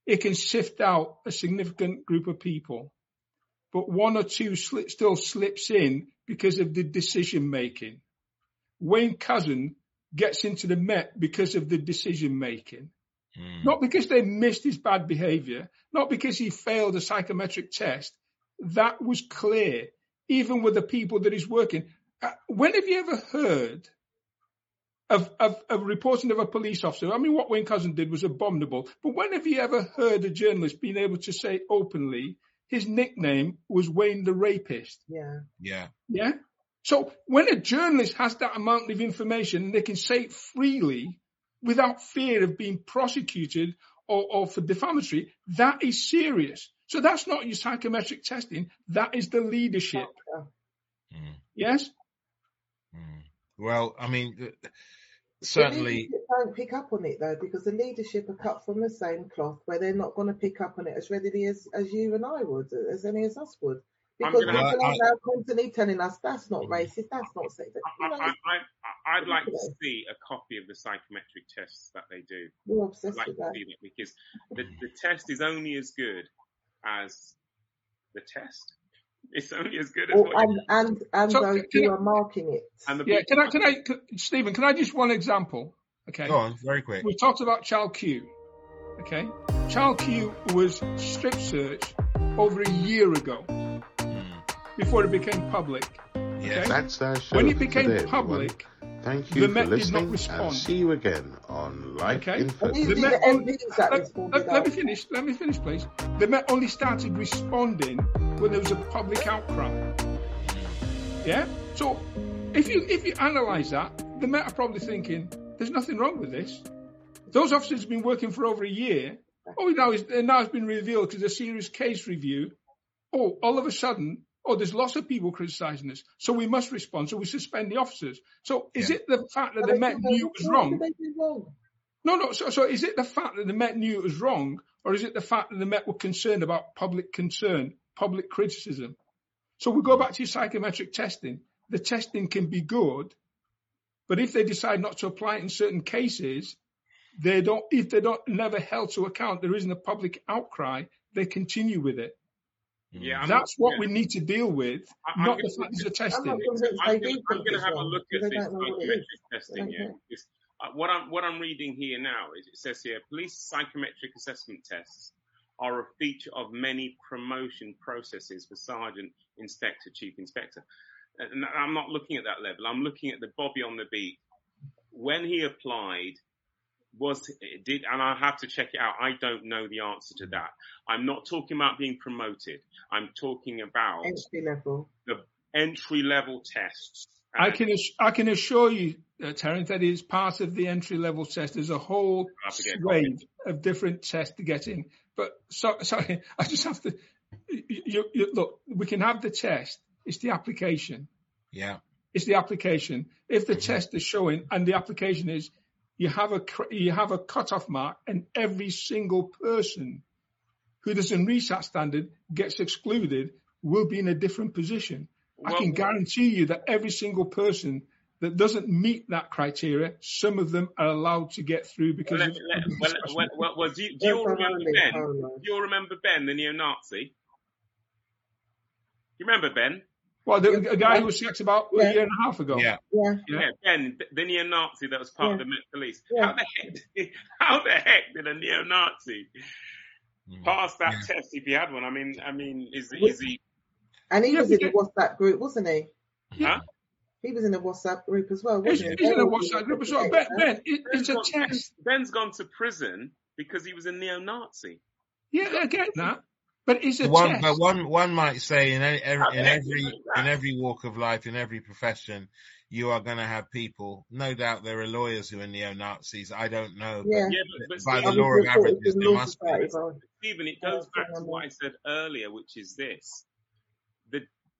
It can sift out a significant group of people, but one or two still slips in because of the decision making. Wayne Couzens gets into the Met because of the decision-making. Not because they missed his bad behaviour, not because he failed a psychometric test. That was clear, even with the people that he's working. When have you ever heard of reporting of a police officer? I mean, what Wayne Couzens did was abominable, but when have you ever heard a journalist being able to say openly, his nickname was Wayne the Rapist? Yeah? So when a journalist has that amount of information and they can say it freely without fear of being prosecuted or for defamatory, that is serious. So that's not your psychometric testing. That is the leadership. Yes? Well, I mean, certainly... Don't pick up on it, though, because the leadership are cut from the same cloth where they're not going to pick up on it as readily as you and I would, as any of us would. Because people are now constantly telling us that's not racist, that's not sexist. I'd like to see a copy of the psychometric tests that they do. You're obsessed with that. Because the test is only as good as the test. It's only as good as those who are marking it. Stephen, can I just one example? Okay. Go on, very quick. We talked about Child Q. Okay. Child Q was strip searched over a year ago, before it became public. Yeah, okay? That's our show. When it became public, thank you the Met did not respond. And see you again on Life Info. Let me finish, please. The Met only started responding when there was a public outcry. Yeah? So if you analyse that, the Met are probably thinking, there's nothing wrong with this. Those officers have been working for over a year. Now it's been revealed because there's a serious case review. Oh, all of a sudden... Oh, there's lots of people criticising this, so we must respond. So we suspend the officers. So is it the fact that the Met knew it was wrong? No. So is it the fact that the Met knew it was wrong, or is it the fact that the Met were concerned about public concern, public criticism? So we go back to your psychometric testing. The testing can be good, but if they decide not to apply it in certain cases, they don't. If they're not never held to account, there isn't a public outcry. They continue with it. Yeah, that's what we need to deal with, not the fact that it's testing. I'm going to have a look at this psychometric testing. What I'm reading here now is it says here, police psychometric assessment tests are a feature of many promotion processes for sergeant, inspector, chief inspector. And I'm not looking at that level. I'm looking at the Bobby on the beat. When he applied, and I have to check it out. I don't know the answer to that. I'm not talking about being promoted. I'm talking about the entry level tests. I can assure you, Terence, that is part of the entry level test. There's a whole wave of different tests to get in. But sorry, I just have to. You, look, we can have the test. It's the application. Yeah. It's the application. If the test is showing and the application is. You have a cut-off mark, and every single person who doesn't reach that standard gets excluded will be in a different position. Well, I can guarantee you that every single person that doesn't meet that criteria, some of them are allowed to get through because of... Do you all remember Ben, the neo-Nazi? Do you remember Ben? Well, the guy who was sacked about a year and a half ago. Yeah. Ben, the neo-Nazi that was part of the Met Police. Yeah. How the heck did a neo-Nazi pass that test if he had one? I mean, is he? And he was in the WhatsApp group, wasn't he? Yeah. Huh? He was in the WhatsApp group as well, wasn't he? He's in the WhatsApp group as well. Ben, it's a test. Ben's gone to prison because he was a neo-Nazi. Yeah, I get that. But it's a test. But one might say in every walk of life, in every profession, you are going to have people. No doubt there are lawyers who are neo-Nazis. I don't know. But by the law of averages, there must be. Stephen, it goes back to what I said earlier, which is this.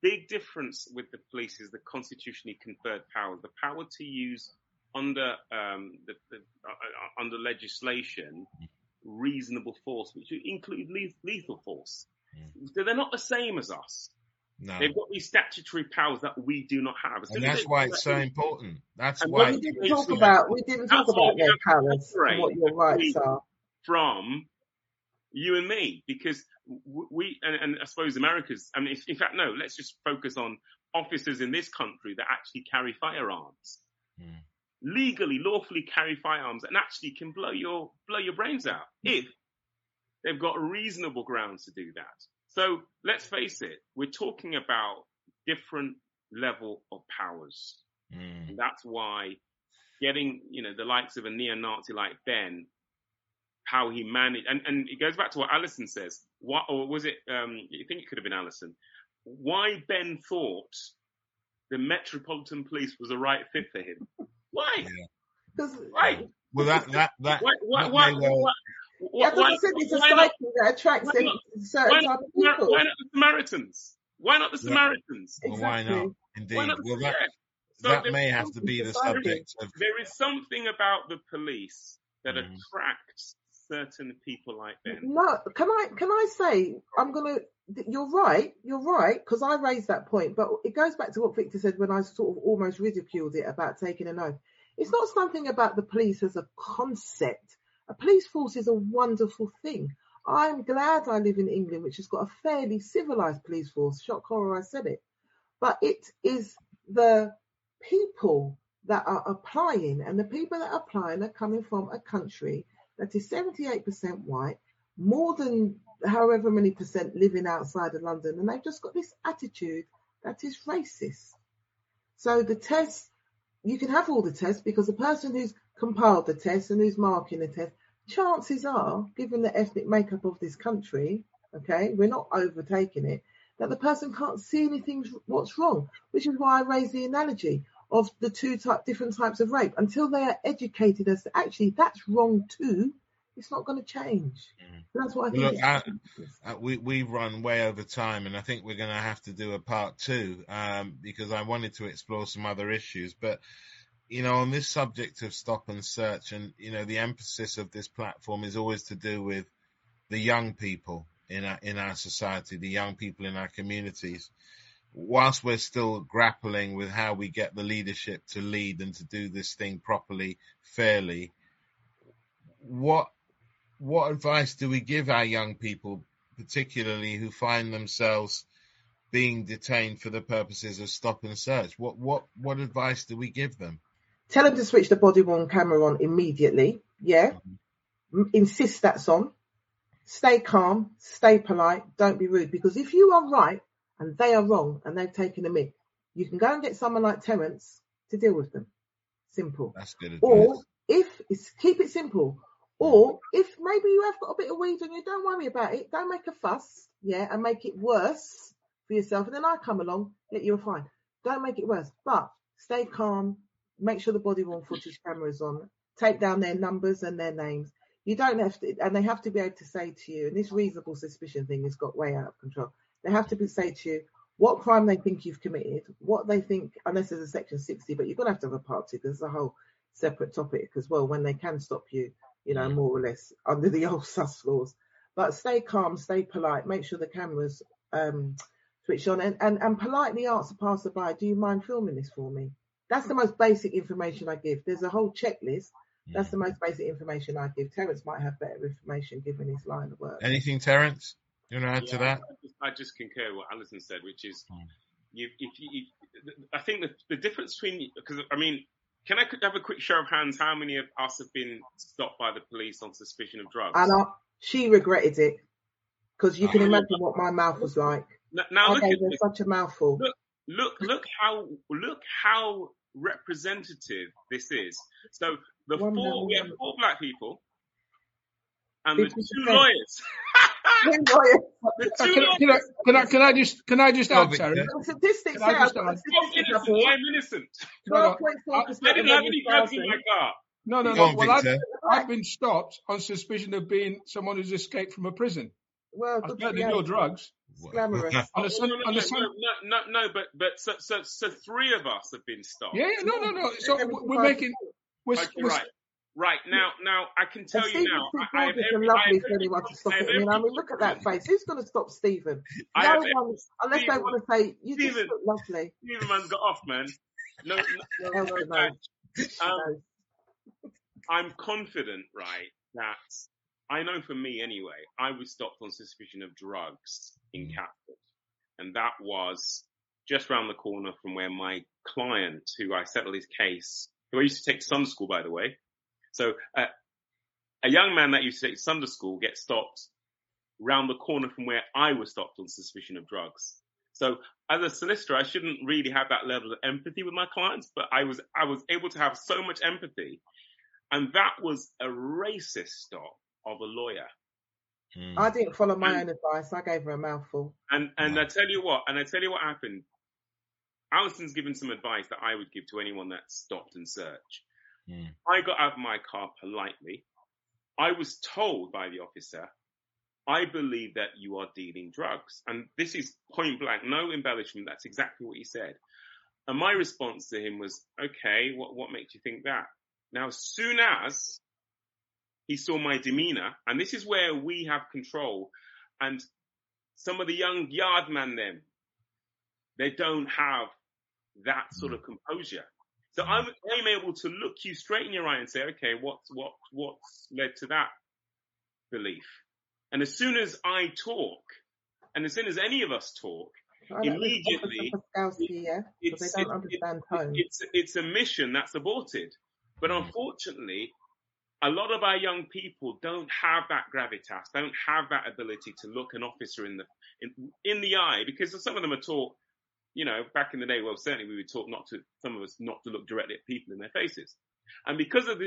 big difference with the police is the constitutionally conferred powers, the power to use under under legislation reasonable force, which would include lethal force. So they're not the same as us. No. They've got these statutory powers that we do not have. And that's why it's so important. That's why we didn't talk about their powers and what your rights are. From you and me, because we, and I suppose America's, I mean, in fact, no, let's just focus on officers in this country that actually carry firearms. Mm. Legally, lawfully carry firearms and actually can blow your brains out if they've got reasonable grounds to do that. So let's face it, we're talking about different level of powers. Mm. And that's why getting, the likes of a neo-Nazi like Ben, how he managed, and it goes back to what Alison says. What, or was it, I think it could have been Alison, why Ben thought the Metropolitan Police was the right fit for him. Why? Yeah. Why? Well, that. Why not? Why not the Samaritans? Why not the Samaritans? Well, exactly. Why not? Indeed. Why not that may have to be the subject of. There is something about the police that attracts certain people like them. No, can I say I'm gonna? You're right, because I raised that point, but it goes back to what Victor said when I sort of almost ridiculed it about taking an oath. It's not something about the police as a concept. A police force is a wonderful thing. I'm glad I live in England, which has got a fairly civilized police force. Shock, horror, I said it. But it is the people that are applying, and the people that are applying are coming from a country that is 78% white, more than however many percent living outside of London, and they've just got this attitude that is racist. So the tests, you can have all the tests, because the person who's compiled the test and who's marking the test, chances are, given the ethnic makeup of this country, okay, we're not overtaking it, that the person can't see anything what's wrong, which is why I raised the analogy of the different types of rape. Until they are educated as to actually that's wrong too, it's not going to change. That's what I think. Look, we've run way over time, and I think we're going to have to do a part two because I wanted to explore some other issues. But, on this subject of stop and search and, the emphasis of this platform is always to do with the young people in our society, the young people in our communities. Whilst we're still grappling with how we get the leadership to lead and to do this thing properly, fairly, what advice do we give our young people, particularly who find themselves being detained for the purposes of stop and search? What advice do we give them? Tell them to switch the body-worn camera on immediately, yeah? Insist that's on. Stay calm, stay polite, don't be rude. Because if you are right and they are wrong and they've taken a mick, you can go and get someone like Terence to deal with them. Simple. That's good advice. Or keep it simple. Or if maybe you have got a bit of weed on you, don't worry about it. Don't make a fuss, yeah, and make it worse for yourself. And then I come along, let you a fine. Don't make it worse. But stay calm. Make sure the body-worn footage camera is on. Take down their numbers and their names. You don't have to, and they have to be able to say to you, and this reasonable suspicion thing has got way out of control. They have to say to you what crime they think you've committed, what they think, unless there's a section 60, but you're going to have a part two because it's a whole separate topic as well, when they can stop you, more or less under the old sus laws. But stay calm, stay polite, make sure the cameras switch on and politely ask the passerby, do you mind filming this for me? That's the most basic information I give. There's a whole checklist. That's the most basic information I give. Terence might have better information given his line of work. Anything, Terence? You want to add to that? I just concur with what Alison said, which is, I think the difference between, because I mean, can I have a quick show of hands? How many of us have been stopped by the police on suspicion of drugs? Anna, she regretted it because you can imagine what my mouth was like. Now look at this. Such a mouthful. Look how representative this is. So we have four black people and the two lawyers. Can I just add, Sarah? The statistics out. I'm innocent. I didn't have any drugs in my car. No. Well, I've been stopped on suspicion of being someone who's escaped from a prison. Well, I don't know your drugs. Glamorous. So 3 of us have been stopped. Yeah, no. So we're making. Right now, I can tell you now. I have every, I mean, look at that face. Who's going to stop Stephen? Unless they want to say you just look lovely. Stephen man's got off, man. No. I'm confident, right? That I know for me anyway. I was stopped on suspicion of drugs in Catford, and that was just round the corner from where my client, who I settled his case, who I used to take to Sunday school, by the way. So a young man that used to take Sunday school gets stopped round the corner from where I was stopped on suspicion of drugs. So as a solicitor, I shouldn't really have that level of empathy with my clients, but I was able to have so much empathy. And that was a racist stop of a lawyer. I didn't follow my own advice. I gave her a mouthful. And I tell you what happened. Alison's given some advice that I would give to anyone that's stopped and searched. I got out of my car politely. I was told by the officer, I believe that you are dealing drugs. And this is point blank, no embellishment. That's exactly what he said. And my response to him was, okay, what makes you think that? Now, as soon as he saw my demeanor, and this is where we have control, and some of the young yardman them, they don't have that sort of composure. So I'm able to look you straight in your eye and say, okay, what's led to that belief? And as soon as I talk, and as soon as any of us talk, immediately it's a mission that's aborted. But unfortunately, a lot of our young people don't have that gravitas, don't have that ability to look an officer in the eye, because some of them are taught, you know, back in the day, well, certainly we were taught not to look directly at people in their faces. And because of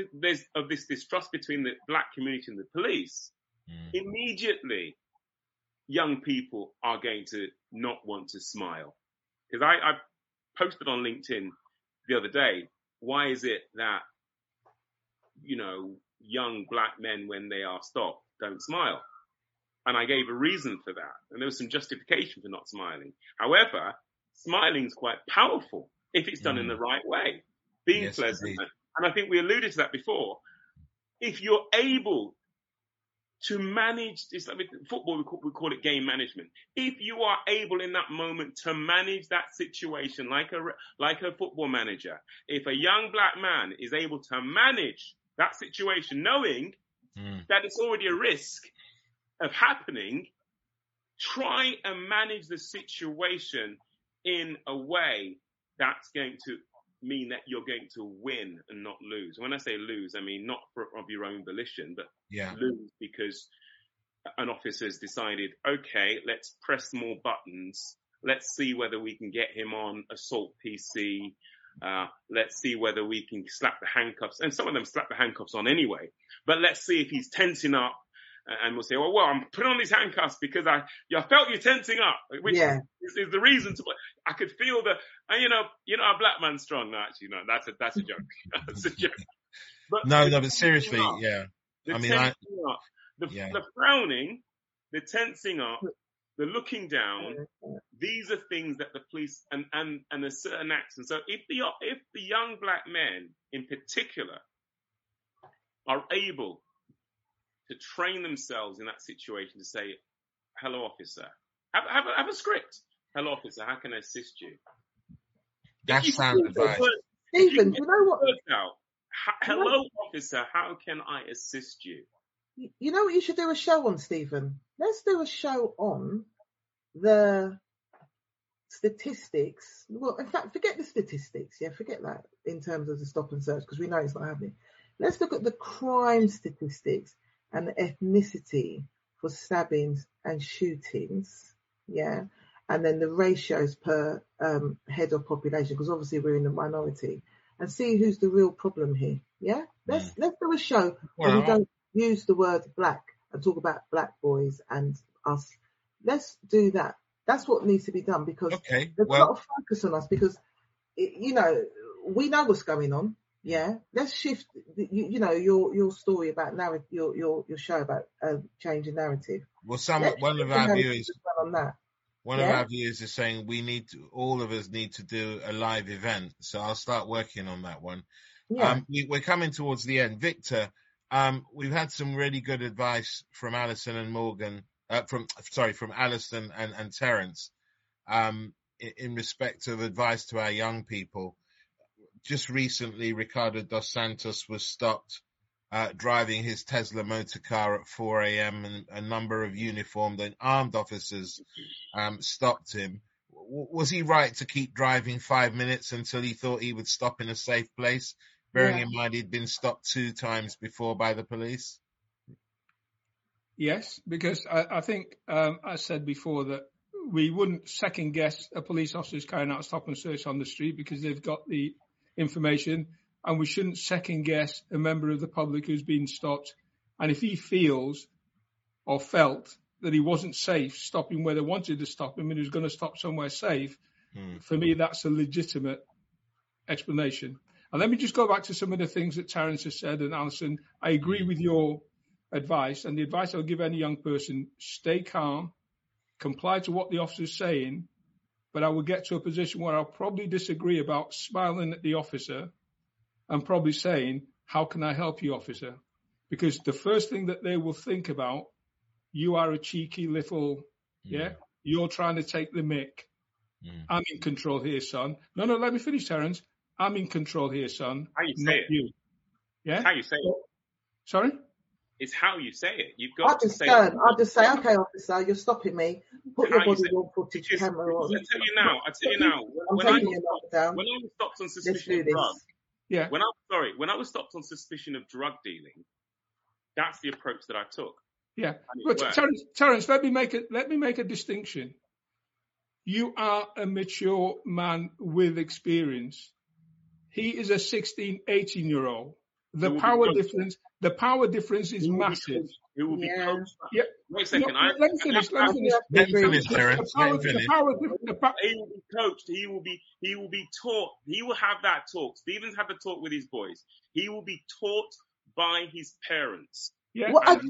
this distrust between the black community and the police, immediately young people are going to not want to smile. Because I posted on LinkedIn the other day, why is it that, you know, young black men, when they are stopped, don't smile? And I gave a reason for that. And there was some justification for not smiling. However, smiling is quite powerful if it's done in the right way, being pleasant. Indeed. And I think we alluded to that before. If you're able to manage, it's like with football, we call it game management. If you are able in that moment to manage that situation like a football manager, if a young black man is able to manage that situation, knowing that it's already a risk of happening, try and manage the situation in a way that's going to mean that you're going to win and not lose. When I say lose, I mean not of your own volition, but lose because an officer's decided, okay, let's press more buttons. Let's see whether we can get him on assault PC. Let's see whether we can slap the handcuffs. And some of them slap the handcuffs on anyway. But let's see if he's tensing up. And we'll say, well, I'm putting on these handcuffs because I felt you tensing up, which is the reason to. I could feel the, and you know, our black man's strong. No, actually, no, that's a joke. That's a joke. But but seriously, up, the frowning, the tensing up, the looking down. These are things that the police and a certain accent. So if the young black men in particular are able to train themselves in that situation to say, hello, officer. Have a script. Hello, officer, how can I assist you? That's sound advice. Stephen, you know what? Hello, officer, how can I assist you? You know what you should do a show on, Stephen? Let's do a show on the statistics. Well, in fact, forget the statistics. Yeah, forget that in terms of the stop and search, because we know it's not happening. Let's look at the crime statistics and the ethnicity for stabbings and shootings, and then the ratios per head of population, because obviously we're in the minority, and see who's the real problem here, Let's do a show where we don't use the word black and talk about black boys and us. Let's do that. That's what needs to be done, because there's a lot of focus on us, because, we know what's going on. Yeah, let's shift. You know your story about narrative, your show about changing narrative. Well, one of our viewers is saying we need to, all of us need to do a live event. So I'll start working on that one. Yeah. We're coming towards the end, Victor. We've had some really good advice from Alison and Morgan. From Alison and Terence. In respect of advice to our young people. Just recently, Ricardo dos Santos was stopped driving his Tesla motor car at 4 a.m. and a number of uniformed and armed officers stopped him. Was he right to keep driving 5 minutes until he thought he would stop in a safe place, bearing in mind he'd been stopped 2 times before by the police? Yes, because I think I said before that we wouldn't second guess a police officer's carrying out a stop and search on the street because they've got the information, and we shouldn't second guess a member of the public who's been stopped. And if he feels or felt that he wasn't safe stopping where they wanted to stop him and he was going to stop somewhere safe, for me, that's a legitimate explanation. And let me just go back to some of the things that Terence has said, and Alison, I agree with your advice, and the advice I'll give any young person, stay calm, comply to what the officer's saying, but I will get to a position where I'll probably disagree about smiling at the officer and probably saying, how can I help you, officer? Because the first thing that they will think about, you are a cheeky little, you're trying to take the mick. Yeah. I'm in control here, son. No, let me finish, Terence. I'm in control here, son. How you say it. You. Yeah? It's how you say it. Sorry? It's how you say it. You've got I'll just say, okay, officer, you're stopping me. Put your body on footage camera on. I tell you now. When I was stopped on suspicion of drugs, when I was stopped on suspicion of drug dealing, that's the approach that I took. Yeah, but Terence, let me make a distinction. You are a mature man with experience. He is a 16, 18-year-old. The power difference is massive. It will be coached. Yeah. Wait a second. Let me finish, Terence. He will be coached. He will be taught. He will have that talk. Stephen's had the talk with his boys. He will be taught by his parents. Yeah. What if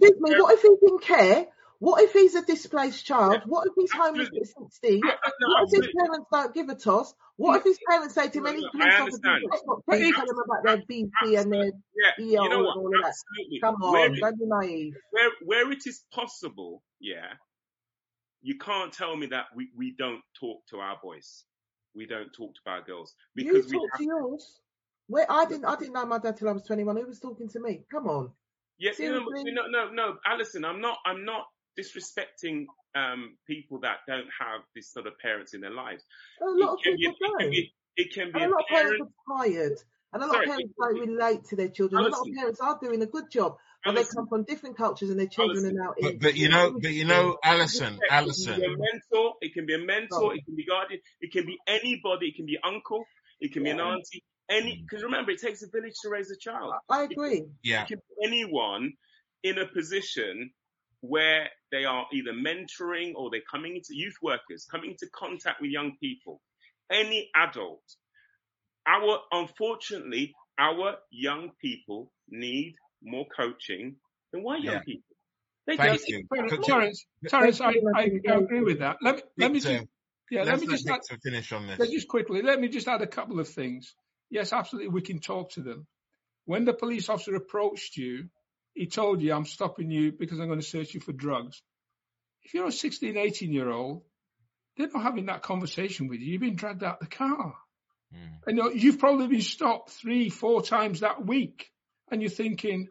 he didn't care? What if he's a displaced child? Yeah. What if he's homeless at 16? What if his parents don't give a toss? What if his parents say to many police officers, please tell them about their BP and their EO and all of that? Come on, don't be naive. Where it is possible, you can't tell me that we don't talk to our boys. We don't talk to our girls. Because you talk to yours. I didn't know my dad till I was 21. Who was talking to me? Come on. Yes, no, Alison, I'm not disrespecting people that don't have this sort of parents in their lives. A lot of parents are tired, and a lot of parents don't relate to their children. Alison, a lot of parents are doing a good job, but Alison, they come from different cultures, and their children Alison, are now. But you know, Alison. It can be a mentor. It can be guardian. It can be anybody. It can be uncle. It can be an auntie. Because remember, it takes a village to raise a child. I agree. Yeah. It can be anyone in a position where they are either mentoring or they're coming into youth workers, coming into contact with young people, any adult. Unfortunately, our young people need more coaching than white young people. Thank you. Terence, I agree with that. Let me just add a couple of things. Yes, absolutely, we can talk to them. When the police officer approached you, he told you, I'm stopping you because I'm going to search you for drugs. If you're a 16, 18-year-old, they're not having that conversation with you. You've been dragged out the car. Mm. And you've probably been stopped 3-4 times that week. And you're thinking,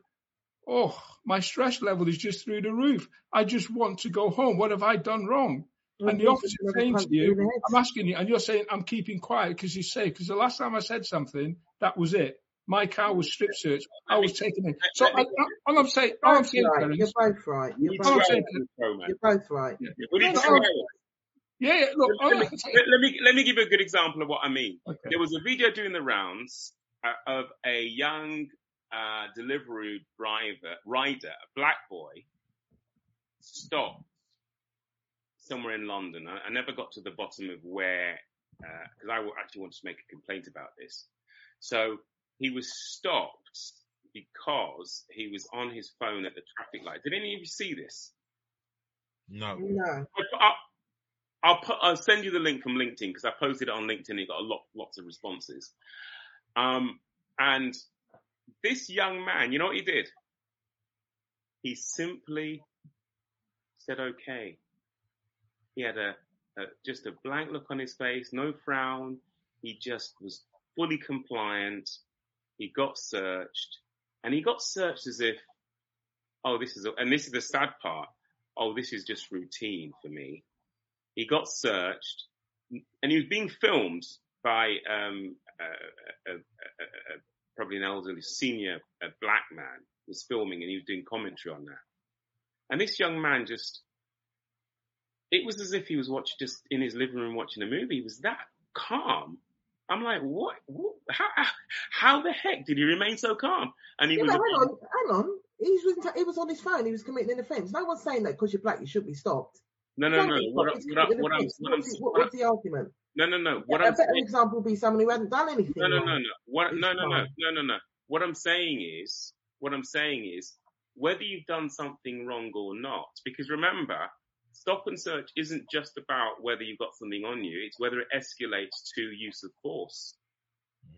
oh, my stress level is just through the roof. I just want to go home. What have I done wrong? And the officer saying to you, I'm asking you, and you're saying, I'm keeping quiet because he's safe. Because the last time I said something, that was it. My car was strip searched. I was taken in. So all I'm saying, Terence. You're both right. You're both right. Yeah, look. Let me give you a good example of what I mean. Okay. There was a video doing the rounds of a young delivery rider, a black boy, stopped somewhere in London. I never got to the bottom of where, because I actually wanted to make a complaint about this. So He was stopped because he was on his phone at the traffic light. Did any of you see this? No. I'll send you the link from LinkedIn because I posted it on LinkedIn and it got lots of responses. And this young man, you know what he did? He simply said, okay. He had just a blank look on his face, no frown. He just was fully compliant. He got searched, and he got searched as if, this is the sad part. Oh, this is just routine for me. He got searched, and he was being filmed by probably an elderly senior, a black man, was filming, and he was doing commentary on that. And this young man it was as if he was just in his living room watching a movie. He was that calm. I'm like, what? How the heck did he remain so calm? And he was like, hang on. He was on his phone. He was committing an offence. No one's saying that because you're black, you should be stopped. No. What's the argument? No. A better example would be someone who hadn't done anything. No. No. What I'm saying is, whether you've done something wrong or not, because remember, stop and search isn't just about whether you've got something on you, it's whether it escalates to use of force.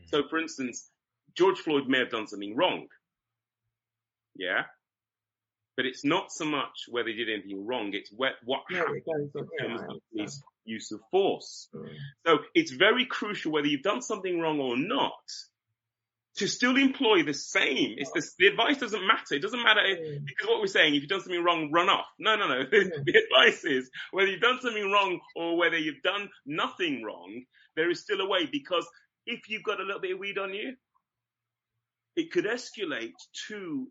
Mm. So, for instance, George Floyd may have done something wrong, yeah? But it's not so much whether he did anything wrong, it's what happened in terms of his use of force. Mm. So it's very crucial whether you've done something wrong or not, to still employ the same. The advice doesn't matter. It doesn't matter because what we're saying, if you've done something wrong, run off. No. The advice is whether you've done something wrong or whether you've done nothing wrong, there is still a way, because if you've got a little bit of weed on you, it could escalate to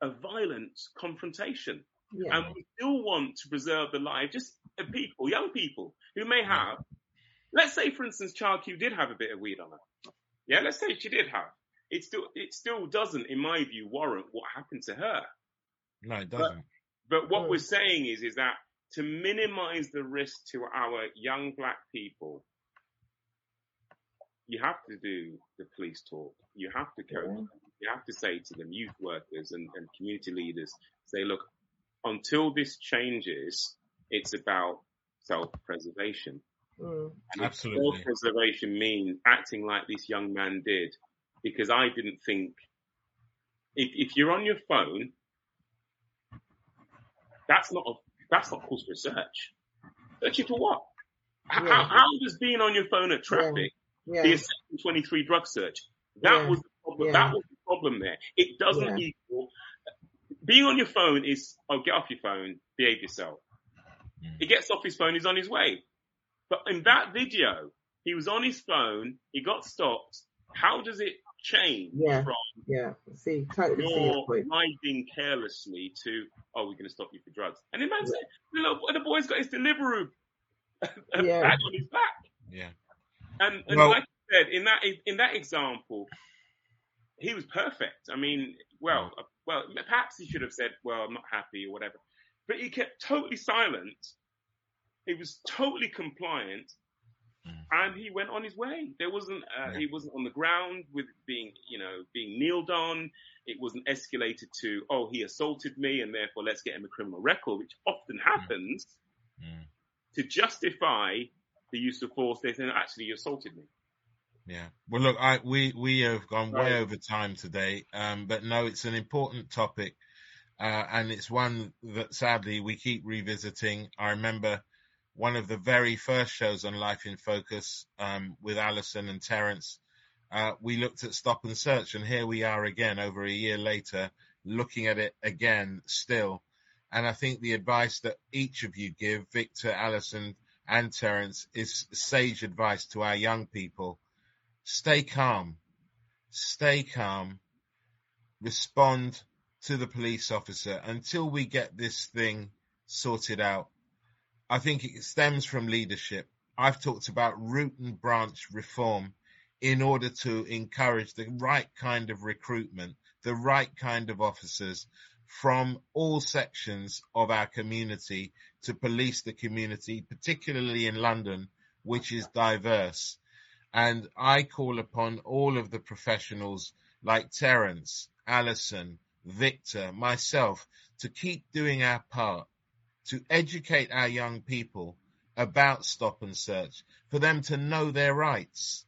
a violent confrontation. Yeah. And we still want to preserve the life just of people, young people who may have, let's say, for instance, Child Q did have a bit of weed on her. Yeah, let's say she did have. It still doesn't, in my view, warrant what happened to her. No, it doesn't. But what we're saying is that to minimize the risk to our young black people, you have to do the police talk. You have to coach them. You have to say to them, youth workers and community leaders, say, look, until this changes, it's about self-preservation. Mm. And absolutely. Self-preservation means acting like this young man did. Because I didn't think, if you're on your phone, that's not cause for search. Search you for what? Yeah. How does being on your phone at traffic be a Section 23 drug search? That was the problem. Yeah. That was the problem there. It doesn't equal being on your phone is get off your phone, behave yourself. He gets off his phone, he's on his way. But in that video, he was on his phone, he got stopped. How does it change from riding carelessly to, we're going to stop you for drugs? And imagine the boy's got his Deliveroo bag on his back. Yeah. And like I said, in that example, he was perfect. I mean, well, perhaps he should have said, well, I'm not happy or whatever. But he kept totally silent. He was totally compliant. And he went on his way. There wasn't he wasn't on the ground with being kneeled on. It wasn't escalated to he assaulted me and therefore let's get him a criminal record, which often happens to justify the use of force. They say actually you assaulted me. Yeah. Well, look, we have gone way over time today, but no, it's an important topic, and it's one that sadly we keep revisiting. I remember. One of the very first shows on Life in Focus with Alison and Terence, we looked at stop and search, and here we are again over a year later looking at it again still. And I think the advice that each of you give, Victor, Alison and Terence, is sage advice to our young people. Stay calm, respond to the police officer until we get this thing sorted out. I think it stems from leadership. I've talked about root and branch reform in order to encourage the right kind of recruitment, the right kind of officers from all sections of our community to police the community, particularly in London, which is diverse. And I call upon all of the professionals like Terence, Alison, Victor, myself, to keep doing our part, to educate our young people about stop and search, for them to know their rights,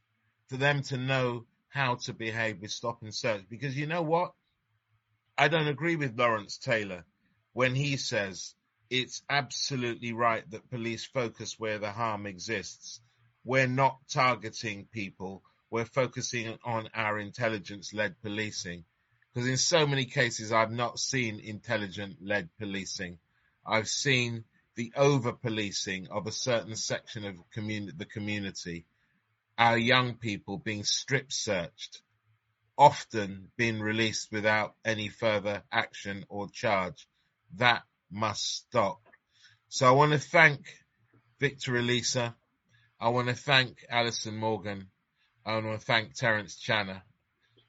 for them to know how to behave with stop and search. Because you know what? I don't agree with Lawrence Taylor when he says it's absolutely right that police focus where the harm exists. We're not targeting people. We're focusing on our intelligence-led policing. Because in so many cases, I've not seen intelligent-led policing. I've seen the over-policing of a certain section of the community, our young people being strip-searched, often being released without any further action or charge. That must stop. So I want to thank Victor Olisa. I want to thank Alison Morgan. I want to thank Terence Channer.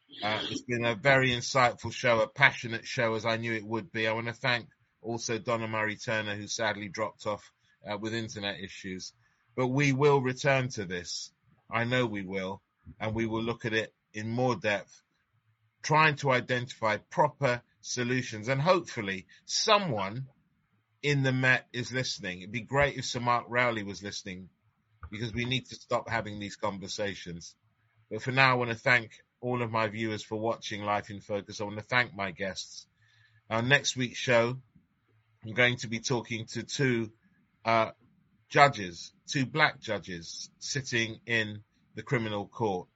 It's been a very insightful show, a passionate show, as I knew it would be. I want to thank also Donna Murray-Turner, who sadly dropped off with internet issues. But we will return to this. I know we will. And we will look at it in more depth, trying to identify proper solutions. And hopefully someone in the Met is listening. It'd be great if Sir Mark Rowley was listening, because we need to stop having these conversations. But for now, I want to thank all of my viewers for watching Life in Focus. I want to thank my guests. Our next week's show, I'm going to be talking to two black judges sitting in the criminal court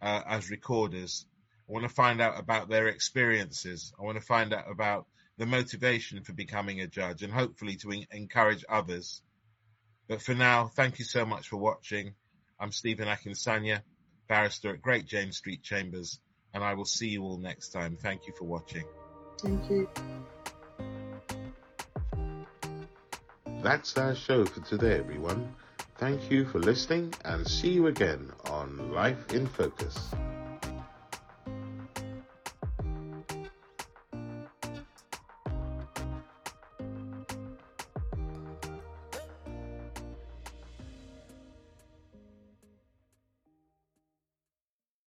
as recorders. I want to find out about their experiences. I want to find out about the motivation for becoming a judge, and hopefully to encourage others. But for now, thank you so much for watching. I'm Stephen Akinsanya, barrister at Great James Street Chambers, and I will see you all next time. Thank you for watching. Thank you. That's our show for today, everyone. Thank you for listening, and see you again on Life in Focus.